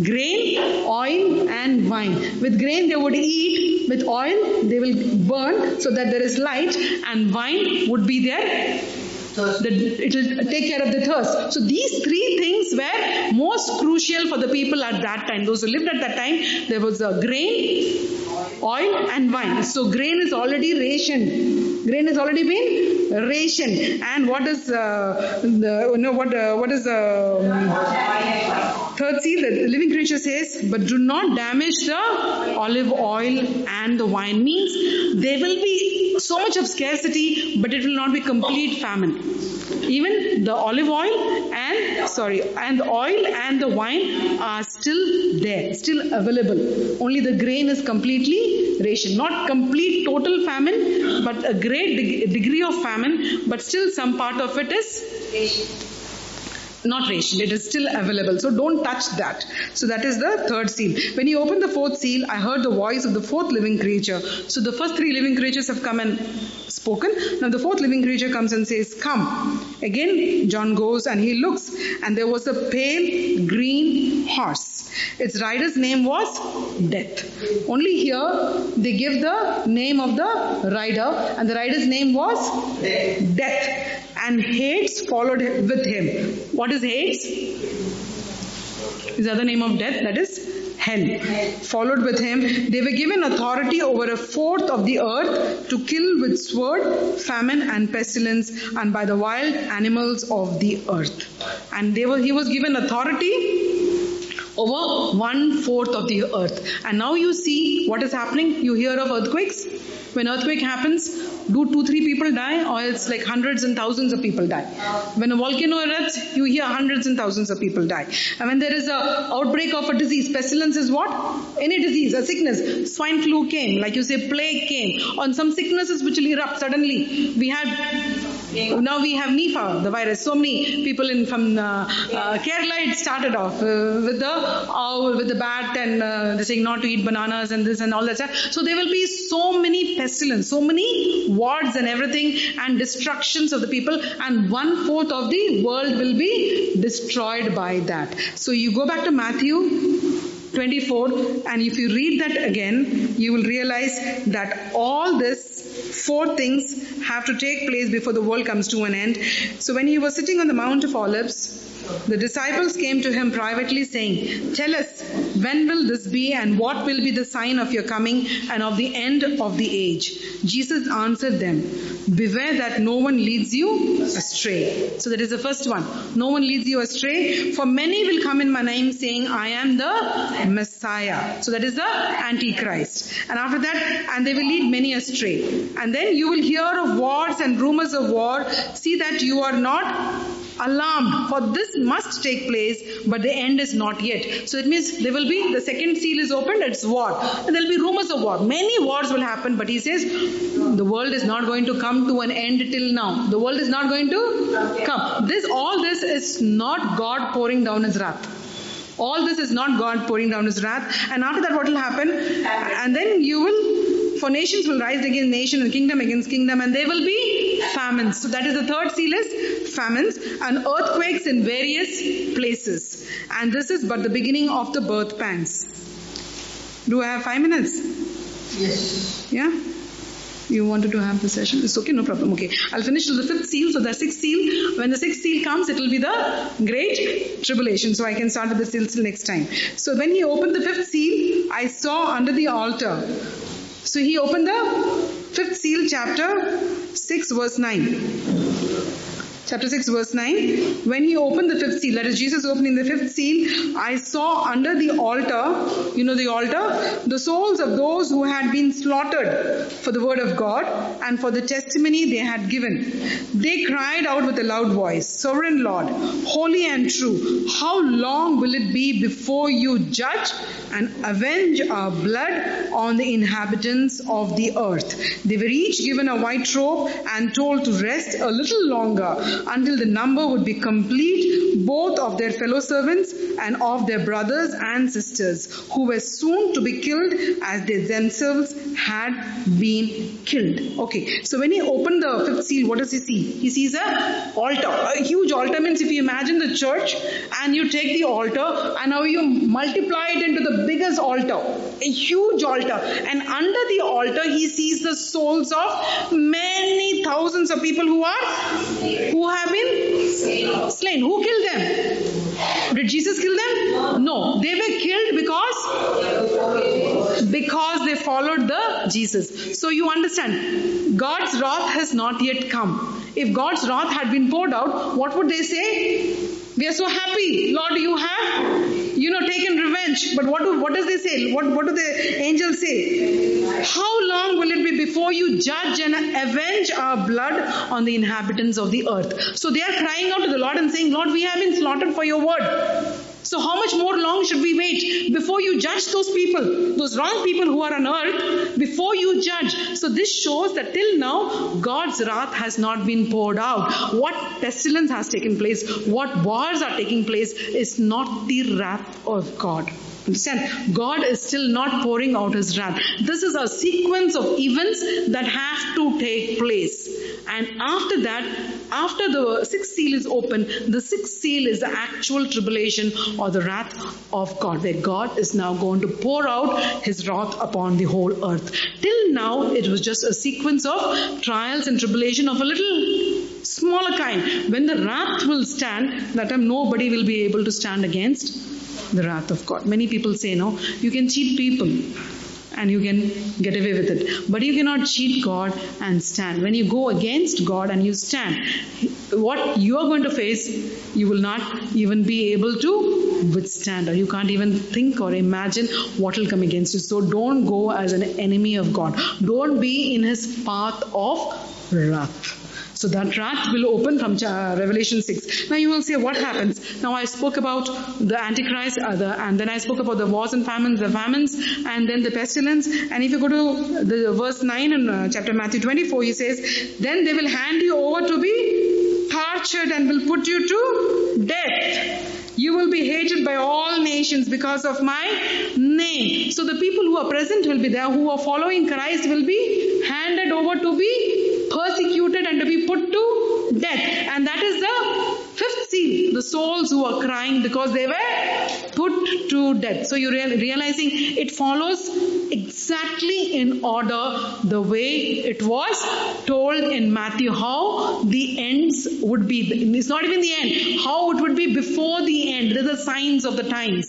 Grain, oil and wine. With grain they would eat, with oil they will burn so that there is light, and wine would be their thirst. It will take care of the thirst. So these three things were most crucial for the people at that time. Those who lived at that time, there was a grain, oil and wine. So grain is already rationed. Grain has already been rationed. And what is uh, the no what uh, what is the um, third seal? The living creature says, but do not damage the olive oil and the wine. Means there will be so much of scarcity, but it will not be complete famine. Even the olive oil and sorry and the oil and the wine are still there, still available. Only the grain is complete. Ration, not complete total famine, but a great deg- degree of famine, but still some part of it is not rationed. It is still available. So don't touch that. So that is the third seal. When he opened the fourth seal, I heard the voice of the fourth living creature. So the first three living creatures have come and spoken. Now the fourth living creature comes and says, come. Again, John goes and he looks, and there was a pale green horse. Its rider's name was Death. Only here they give the name of the rider, and the rider's name was Death. Death. And Hades followed with him. What is Hades? Is the other name of death, that is hell. Followed with him. They were given authority over a fourth of the earth to kill with sword, famine and pestilence, and by the wild animals of the earth. And they were, he was given authority over one-fourth of the earth. And now you see what is happening. You hear of earthquakes. When earthquake happens, do two, three people die, or else like hundreds and thousands of people die. When a volcano erupts, you hear hundreds and thousands of people die. And when there is a outbreak of a disease, pestilence is what? Any disease, a sickness. Swine flu came, like you say, plague came. On some sicknesses which will erupt suddenly. We had Now we have Nipah, the virus. So many people in from uh, uh, Kerala, it started off uh, with the owl, with the bat, and uh, they're saying not to eat bananas and this and all that stuff. So there will be so many pestilence, so many wars and everything, and destructions of the people, and one fourth of the world will be destroyed by that. So you go back to Matthew twenty-four, and if you read that again, you will realize that all this four things have to take place before the world comes to an end. So when he was sitting on the Mount of Olives, the disciples came to him privately saying, "Tell us, when will this be, and what will be the sign of your coming and of the end of the age?" Jesus answered them, "Beware that no one leads you astray." So that is the first one. No one leads you astray. "For many will come in my name saying, I am the Messiah." So that is the Antichrist. And after that, "and they will lead many astray. And then you will hear of wars and rumors of war. See that you are not alarmed, for this must take place, but the end is not yet." So it means there will be, the second seal is opened, it's war. And there will be rumors of war. Many wars will happen, but he says the world is not going to come to an end till now. The world is not going to come. This, all this is not God pouring down his wrath. All this is not God pouring down his wrath. And after that, what will happen? And then you will, for nations will rise against nation and kingdom against kingdom, and there will be famines. So that is the third seal is famines and earthquakes in various places. And this is but the beginning of the birth pangs. Do I have five minutes? Yes. Yeah? You wanted to have the session? It's okay, no problem. Okay, I'll finish till the fifth seal. So the sixth seal, when the sixth seal comes, it will be the great tribulation. So I can start with the seal till next time. So when he opened the fifth seal, I saw under the altar. So he opened the fifth seal, chapter six verse nine. Chapter six verse nine, when he opened the fifth seal, that is Jesus opening the fifth seal, I saw under the altar, you know the altar, the souls of those who had been slaughtered for the word of God and for the testimony they had given. They cried out with a loud voice, "Sovereign Lord, holy and true, how long will it be before you judge and avenge our blood on the inhabitants of the earth?" They were each given a white robe and told to rest a little longer, until the number would be complete, both of their fellow servants and of their brothers and sisters, who were soon to be killed as they themselves had been killed. Okay, so when he opened the fifth seal, what does he see? He sees a altar, a huge altar. Means if you imagine the church and you take the altar and now you multiply it into the biggest altar, a huge altar. And under the altar, he sees the souls of many thousands of people who are who Who have been slain. slain. Who killed them? Did Jesus kill them? No. They were killed because, because they followed the Jesus. So you understand, God's wrath has not yet come. If God's wrath had been poured out, what would they say? "We are so happy, Lord, you have, you know, taken revenge." But what do, what does they say? What, what do the angels say? "How long will it be before you judge and avenge our blood on the inhabitants of the earth?" So they are crying out to the Lord and saying, "Lord, we have been slaughtered for your word. So how much more long should we wait before you judge those people, those wrong people who are on earth, before you judge?" So this shows that till now, God's wrath has not been poured out. What pestilence has taken place, what wars are taking place is not the wrath of God. Understand? God is still not pouring out his wrath. This is a sequence of events that have to take place. And after that, after the sixth seal is open, the sixth seal is the actual tribulation or the wrath of God, where God is now going to pour out his wrath upon the whole earth. Till now, it was just a sequence of trials and tribulation of a little smaller kind. When the wrath will stand, that time nobody will be able to stand against the wrath of God. Many people say, no, you can cheat people and you can get away with it. But you cannot cheat God and stand. When you go against God and you stand, what you are going to face, you will not even be able to withstand, or you can't even think or imagine what will come against you. So don't go as an enemy of God. Don't be in his path of wrath. So that rat will open from Revelation six. Now you will see what happens. Now I spoke about the Antichrist, uh, the, and then I spoke about the wars and famines, the famines, and then the pestilence. And if you go to the verse nine in uh, chapter Matthew twenty-four, he says, then they will hand you over to be tortured and will put you to death. You will be hated by all nations because of my name. So the people who are present will be there, who are following Christ will be handed over to be persecuted and to be put to death. And that is the fifth seal, the souls who are crying because they were put to death. So you're realizing it follows exactly in order the way it was told in Matthew, how the ends would be. It's not even the end, how it would be before the end. These are signs of the times.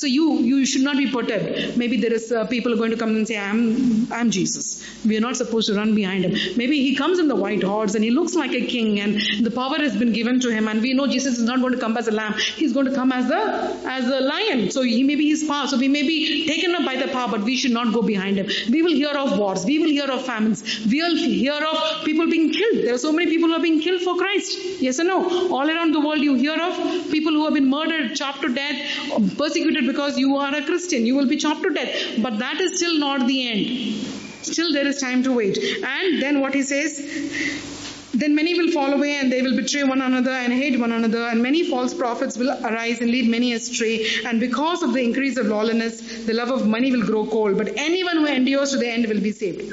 So you you should not be perturbed. Maybe there is uh, people going to come and say, I'm, I'm Jesus. We are not supposed to run behind him. Maybe he comes in the white horse and he looks like a king and the power has been given to him, and we know Jesus is not going to come as a lamb. He's going to come as a, as a lion. So he may be his power. So we may be taken up by the power, but we should not go behind him. We will hear of wars. We will hear of famines. We will hear of people being killed. There are so many people who are being killed for Christ. Yes or no? All around the world you hear of people who have been murdered, chopped to death, persecuted because you are a Christian. You will be chopped to death. But that is still not the end. Still there is time to wait. And then what he says... Then many will fall away and they will betray one another and hate one another, and many false prophets will arise and lead many astray. And because of the increase of lawlessness, the love of money will grow cold. But anyone who endures to the end will be saved.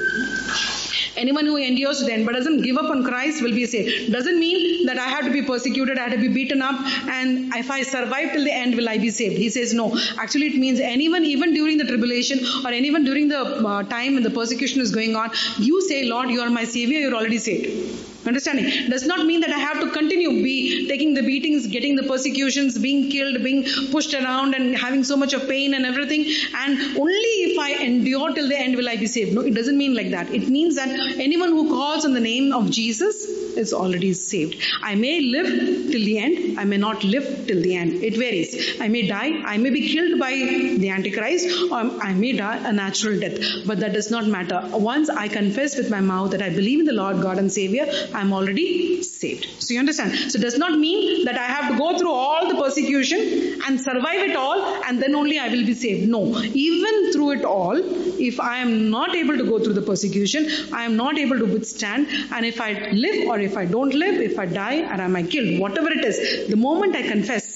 Anyone who endures to the end but doesn't give up on Christ will be saved. Doesn't mean that I have to be persecuted, I have to be beaten up, and if I survive till the end, will I be saved? He says no. Actually, it means anyone, even during the tribulation or anyone during the uh, time when the persecution is going on, you say, Lord, you are my Savior, you are already saved. Understanding does not mean that I have to continue be taking the beatings, getting the persecutions, being killed, being pushed around and having so much of pain and everything, and only if I endure till the end will I be saved. No, it doesn't mean like that. It means that anyone who calls on the name of Jesus is already saved. I may live till the end, I may not live till the end. It varies. I may die, I may be killed by the Antichrist, or I may die a natural death. But that does not matter. Once I confess with my mouth that I believe in the Lord God and Savior, I'm already saved. So you understand? So it does not mean that I have to go through all the persecution and survive it all and then only I will be saved. No. Even through it all, if I am not able to go through the persecution, I am not able to withstand, and if I live or if I don't live, if I die or am I killed, whatever it is, the moment I confess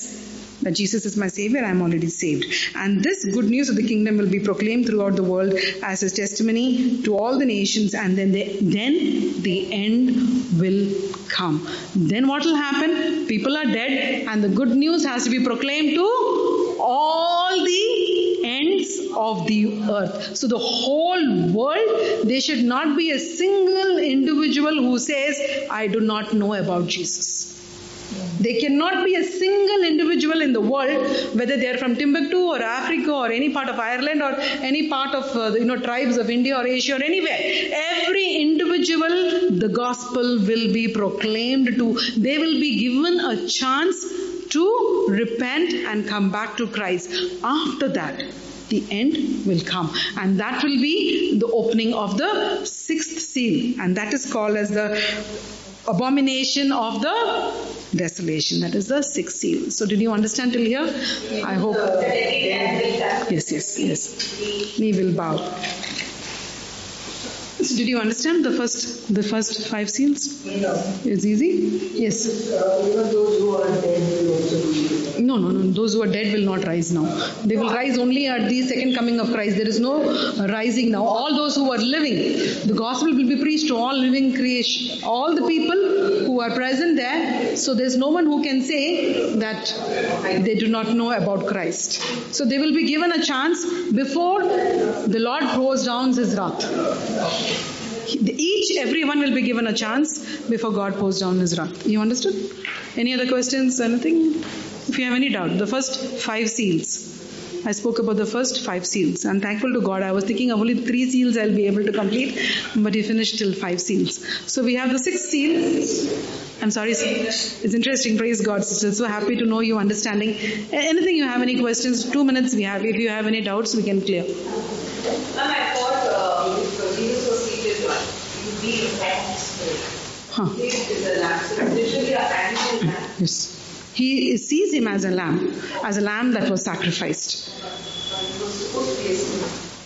that Jesus is my Savior, I am already saved. And this good news of the kingdom will be proclaimed throughout the world as a testimony to all the nations, and then the, then the end will come. Then what will happen? People are dead, and the good news has to be proclaimed to all the ends of the earth. So the whole world, there should not be a single individual who says, I do not know about Jesus. There cannot be a single individual in the world, whether they are from Timbuktu or Africa or any part of Ireland or any part of uh, you know tribes of India or Asia or anywhere. Every individual, the gospel will be proclaimed to. They will be given a chance to repent and come back to Christ. After that, the end will come, and that will be the opening of the sixth seal, and that is called as the abomination of the desolation. That is the sixth seal. So did you understand till here? Yes, I hope. So yes, yes, yes. We will bow. So did you understand the first the first five seals? Yes. It's easy? Yes. Even those who are dead will also be. No, no, no. Those who are dead will not rise now. They will rise only at the second coming of Christ. There is no rising now. All those who are living, the gospel will be preached to all living creation. All the people who are present there. So there's no one who can say that they do not know about Christ. So they will be given a chance before the Lord throws down his wrath. Each, everyone will be given a chance before God pours down his wrath. You understood? Any other questions? Anything? If you have any doubt, the first five seals. I spoke about the first five seals. I'm thankful to God. I was thinking of only three seals I'll be able to complete, but he finished till five seals. So we have the sixth seal. I'm sorry. It's interesting. Praise God, sister. So happy to know you understanding. Anything you have, any questions? Two minutes we have. If you have any doubts, we can clear. Huh. Yes. He sees him as a lamb, as a lamb that was sacrificed.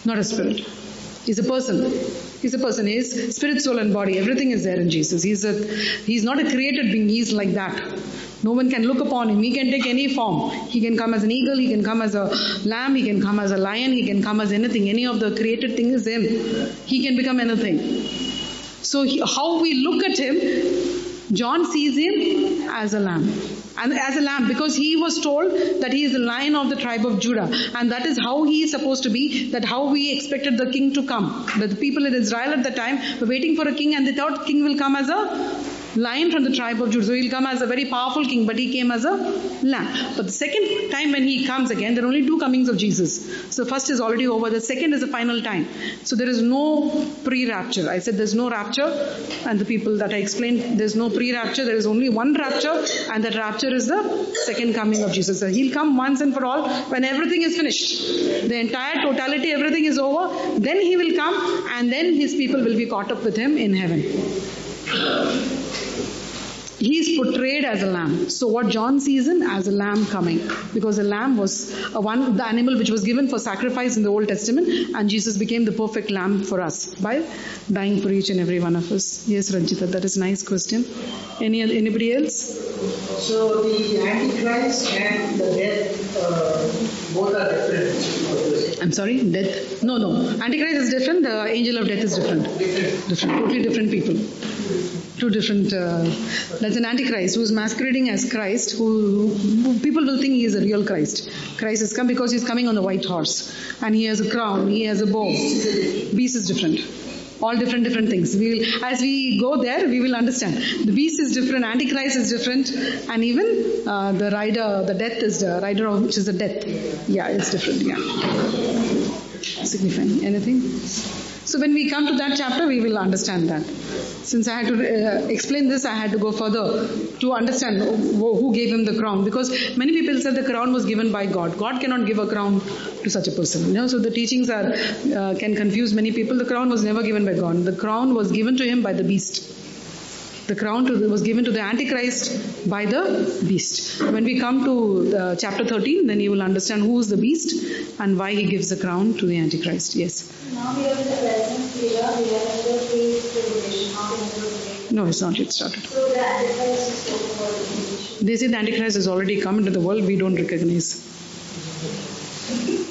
Not a spirit. He's a person. He's a person. His spirit, soul and body, everything is there in Jesus. He's a, he's not a created being. He's like that. No one can look upon him. He can take any form. He can come as an eagle. He can come as a lamb. He can come as a lion. He can come as anything. Any of the created things is him. He can become anything. So he, how we look at him, John sees him as a lamb. And as a lamb, because he was told that he is the lion of the tribe of Judah. And that is how he is supposed to be, that how we expected the king to come. That the people in Israel at the time were waiting for a king and they thought king will come as a lion from the tribe of Judah. So he'll come as a very powerful king, but he came as a lamb. But the second time when he comes again, there are only two comings of Jesus. So first is already over. The second is the final time. So there is no pre-rapture. I said there's no rapture. And the people that I explained, there's no pre-rapture. There is only one rapture, and that rapture is the second coming of Jesus. So he'll come once and for all when everything is finished. The entire totality, everything is over. Then he will come and then his people will be caught up with him in heaven. He's portrayed as a lamb. So what John sees him as a lamb coming, because a lamb was a one, the animal which was given for sacrifice in the Old Testament, and Jesus became the perfect lamb for us by dying for each and every one of us. Yes, Ranjita, that is a nice question. Any anybody else? So the Antichrist and the death, uh, both are different. I'm sorry, death? No, no. Antichrist is different. The angel of death is different. Different, different. Totally different people. Two different. Uh, that's an antichrist who is masquerading as Christ. Who, who people will think he is a real Christ. Christ has come because he's coming on the white horse, and he has a crown. He has a bow. Beast is different. All different, different things. We will, as we go there, we will understand. The beast is different. Antichrist is different, and even uh, the rider, the death is the rider, of, which is the death. Yeah, it's different. Yeah, signifying anything. So when we come to that chapter, we will understand that. Since I had to uh, explain this, I had to go further to understand who gave him the crown. Because many people said the crown was given by God. God cannot give a crown to such a person. You know, so the teachings are uh, can confuse many people. The crown was never given by God. The crown was given to him by the beast. The crown to the, was given to the Antichrist by the beast. When we come to the, chapter thirteen, then you will understand who is the beast and why he gives the crown to the Antichrist. Yes. Now we are in the present era. We are in the phase tribulation. How can we relate? No, it's not yet started. So the Antichrist is over. They say the Antichrist has already come into the world. We don't recognize.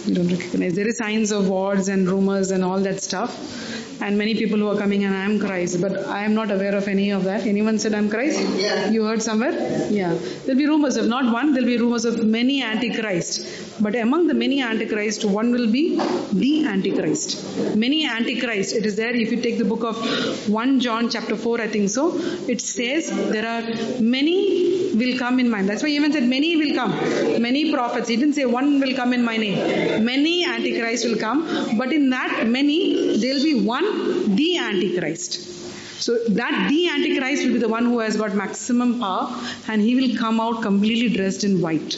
We don't recognize. There is signs of wars and rumors and all that stuff. And many people who are coming and I am Christ. But I am not aware of any of that. Anyone said I am Christ? Yeah. You heard somewhere? Yeah. There will be rumors of not one. There will be rumors of many Antichrist. But among the many Antichrist, one will be the Antichrist. Many Antichrist. It is there. If you take the book of First John chapter four, I think so. It says there are many will come in mine. That's why he even said many will come. Many prophets. He didn't say one will come in my name. Many Antichrist will come, but in that many, there will be one, the Antichrist. So that the Antichrist will be the one who has got maximum power, and he will come out completely dressed in white.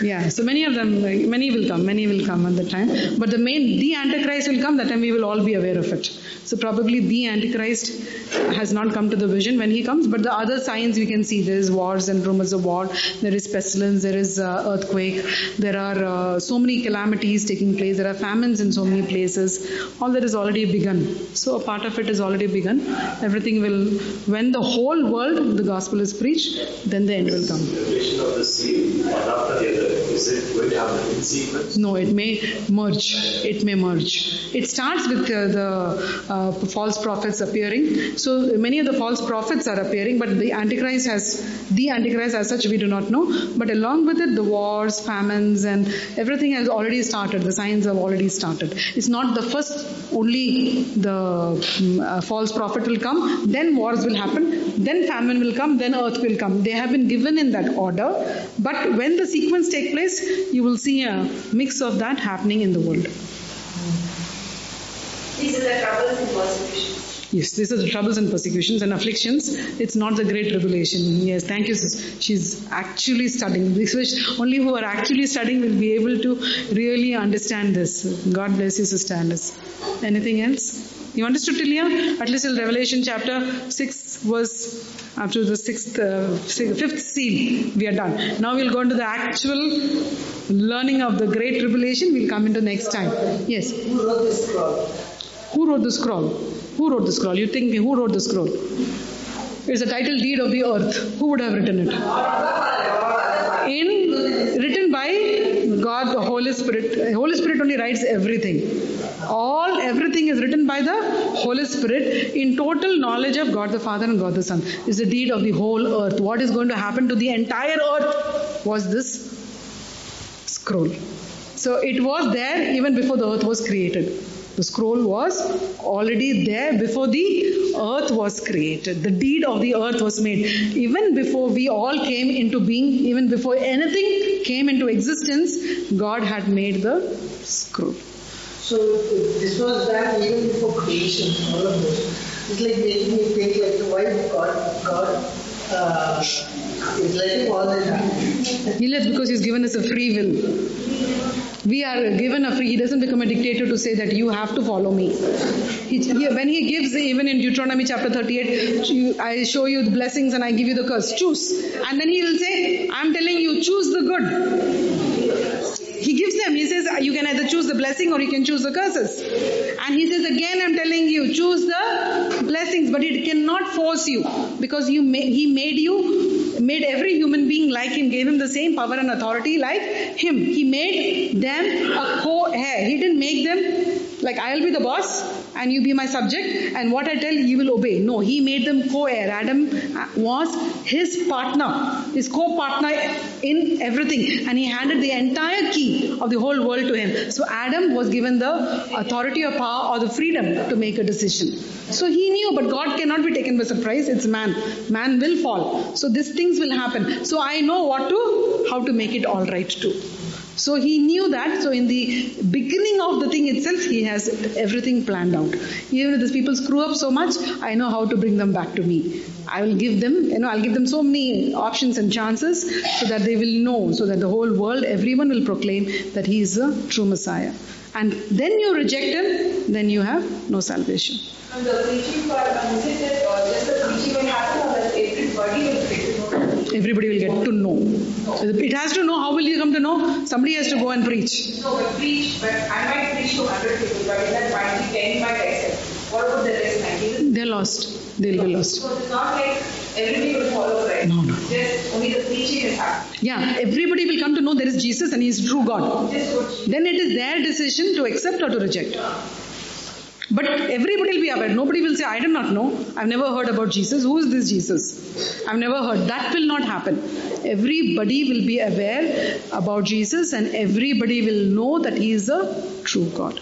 Yeah, so many of them, many will come, many will come at the time. But the main, the Antichrist will come, that time we will all be aware of it. So probably the Antichrist has not come to the vision when he comes, but the other signs we can see, there is wars and rumors of war, there is pestilence, there is uh, earthquake, there are uh, so many calamities taking place, there are famines in so many places, all that is already begun. So a part of it is already begun. Everything will, when the whole world, the gospel is preached, then the end will come. The revelation of the sea, one after the other. Is it going to happen in sequence? No, it may merge. It may merge. It starts with uh, the uh, false prophets appearing. So many of the false prophets are appearing, but the Antichrist has, the Antichrist as such we do not know. But along with it, the wars, famines, and everything has already started. The signs have already started. It's not the first only the uh, false prophet will come, then wars will happen, then famine will come, then earth will come. They have been given in that order. But when the sequence takes place, you will see a mix of that happening in the world. These are the troubles in persecution. Yes, these are the troubles and persecutions and afflictions. It's not the great tribulation. Yes, thank you, sis. She's actually studying. Only who are actually studying will be able to really understand this. God bless you, Sister Alice. Anything else? You understood till here? At least till Revelation chapter six, verse, after the sixth, uh, fifth seal, we are done. Now we'll go into the actual learning of the great tribulation. We'll come into next time. Yes. Who wrote this scroll? Who wrote the scroll? Who wrote the scroll? You think, who wrote the scroll? It's a title deed of the earth. Who would have written it? In written by God, the Holy Spirit. The Holy Spirit only writes everything. All, everything is written by the Holy Spirit in total knowledge of God the Father and God the Son. It's a deed of the whole earth. What is going to happen to the entire earth was this scroll. So it was there even before the earth was created. The scroll was already there before the earth was created. The deed of the earth was made. Even before we all came into being, even before anything came into existence, God had made the scroll. So this was that even before creation, all of this. It's like making me think like why God, God uh, is letting all this happen. He left because He's given us a free will. We are given a free, He doesn't become a dictator to say that you have to follow me. He, he, when He gives, even in Deuteronomy chapter thirty-eight, I show you the blessings and I give you the curse. Choose. And then He will say, I'm telling you, choose the good. He gives them, He says, you can either choose the blessing or you can choose the curses. And He says, again, I'm telling you, choose the blessings, but it cannot force you because you may, He made you made every human being like Him, gave him the same power and authority like Him. He made them a co-heir. He didn't make them like I'll be the boss and you be my subject and what I tell you will obey. No, He made them co-heir. Adam was his partner, his co-partner in everything, and He handed the entire key of the whole world to him. So Adam was given the authority or power or the freedom to make a decision. So he knew, but God cannot be taken by surprise. It's man. Man will fall. So these things will happen. So I know what to, how to make it all right too. So He knew that. So in the beginning of the thing itself, He has everything planned out. Even if these people screw up so much, I know how to bring them back to me. I will give them, you know, I'll give them so many options and chances so that they will know, so that the whole world, everyone will proclaim that He is the true Messiah. And then you reject Him, then you have no salvation. And the preaching part, is it that just the preaching will happen or that everybody will get to know? Everybody will get to know. It has to know. How will you come to know? Somebody has to go and preach. No, but preach, but I might preach to one hundred people, but in that might be ten might accept. What about the rest? ninety? They're lost. They'll so, be lost. So it's not like everybody will follow, right? No, no. Just only the preaching is happening. Yeah, everybody will come to know there is Jesus and He is true God. Just then it is their decision to accept or to reject. Yeah. But everybody will be aware. Nobody will say, I do not know. I've never heard about Jesus. Who is this Jesus? I've never heard. That will not happen. Everybody will be aware about Jesus and everybody will know that He is a true God.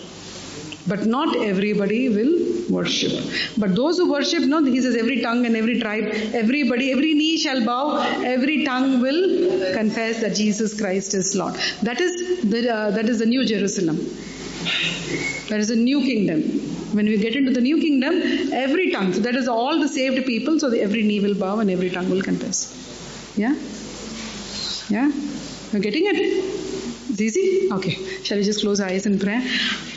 But not everybody will worship. But those who worship, no, He says every tongue and every tribe, everybody, every knee shall bow, every tongue will confess that Jesus Christ is Lord. That is the, uh, that is the New Jerusalem. There is a new kingdom. When we get into the new kingdom, every tongue, so that is all the saved people, so the, every knee will bow and every tongue will confess. Yeah? Yeah? You're getting it? It's easy? Okay. Shall we just close our eyes in prayer?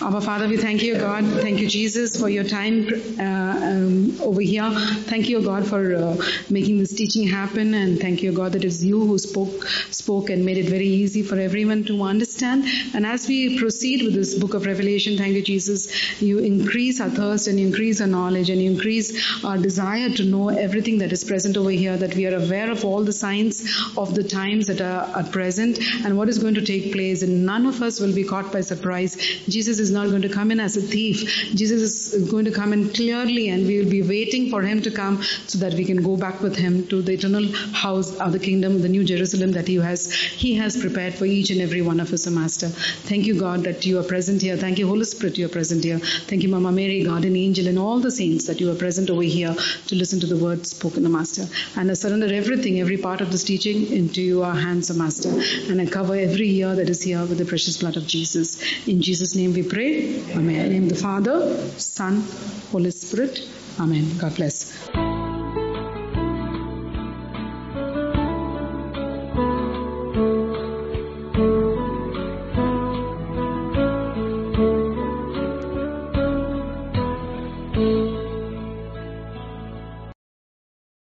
Our Father, we thank you, God. Thank you, Jesus, for your time uh, um, over here. Thank you, God, for uh, making this teaching happen. And thank you, God, that it's you who spoke spoke and made it very easy for everyone to understand. And as we proceed with this book of Revelation, thank you, Jesus, you increase our thirst and you increase our knowledge and you increase our desire to know everything that is present over here, that we are aware of all the signs of the times that are, are present and what is going to take place. And none of us will be caught by surprise. Jesus is not going to come in as a thief. Jesus is going to come in clearly, and we will be waiting for Him to come so that we can go back with Him to the eternal house of the kingdom, the New Jerusalem that He has He has prepared for each and every one of us, O Master. Thank you, God, that you are present here. Thank you, Holy Spirit, you are present here. Thank you, Mama Mary, Guardian Angel, and all the saints that you are present over here to listen to the word spoken, O Master. And I surrender everything, every part of this teaching into your hands, O Master. And I cover every ear that is here with the precious blood of Jesus. In Jesus' name we pray. Amen. In the name of the Father, Son, Holy Spirit. Amen. God bless.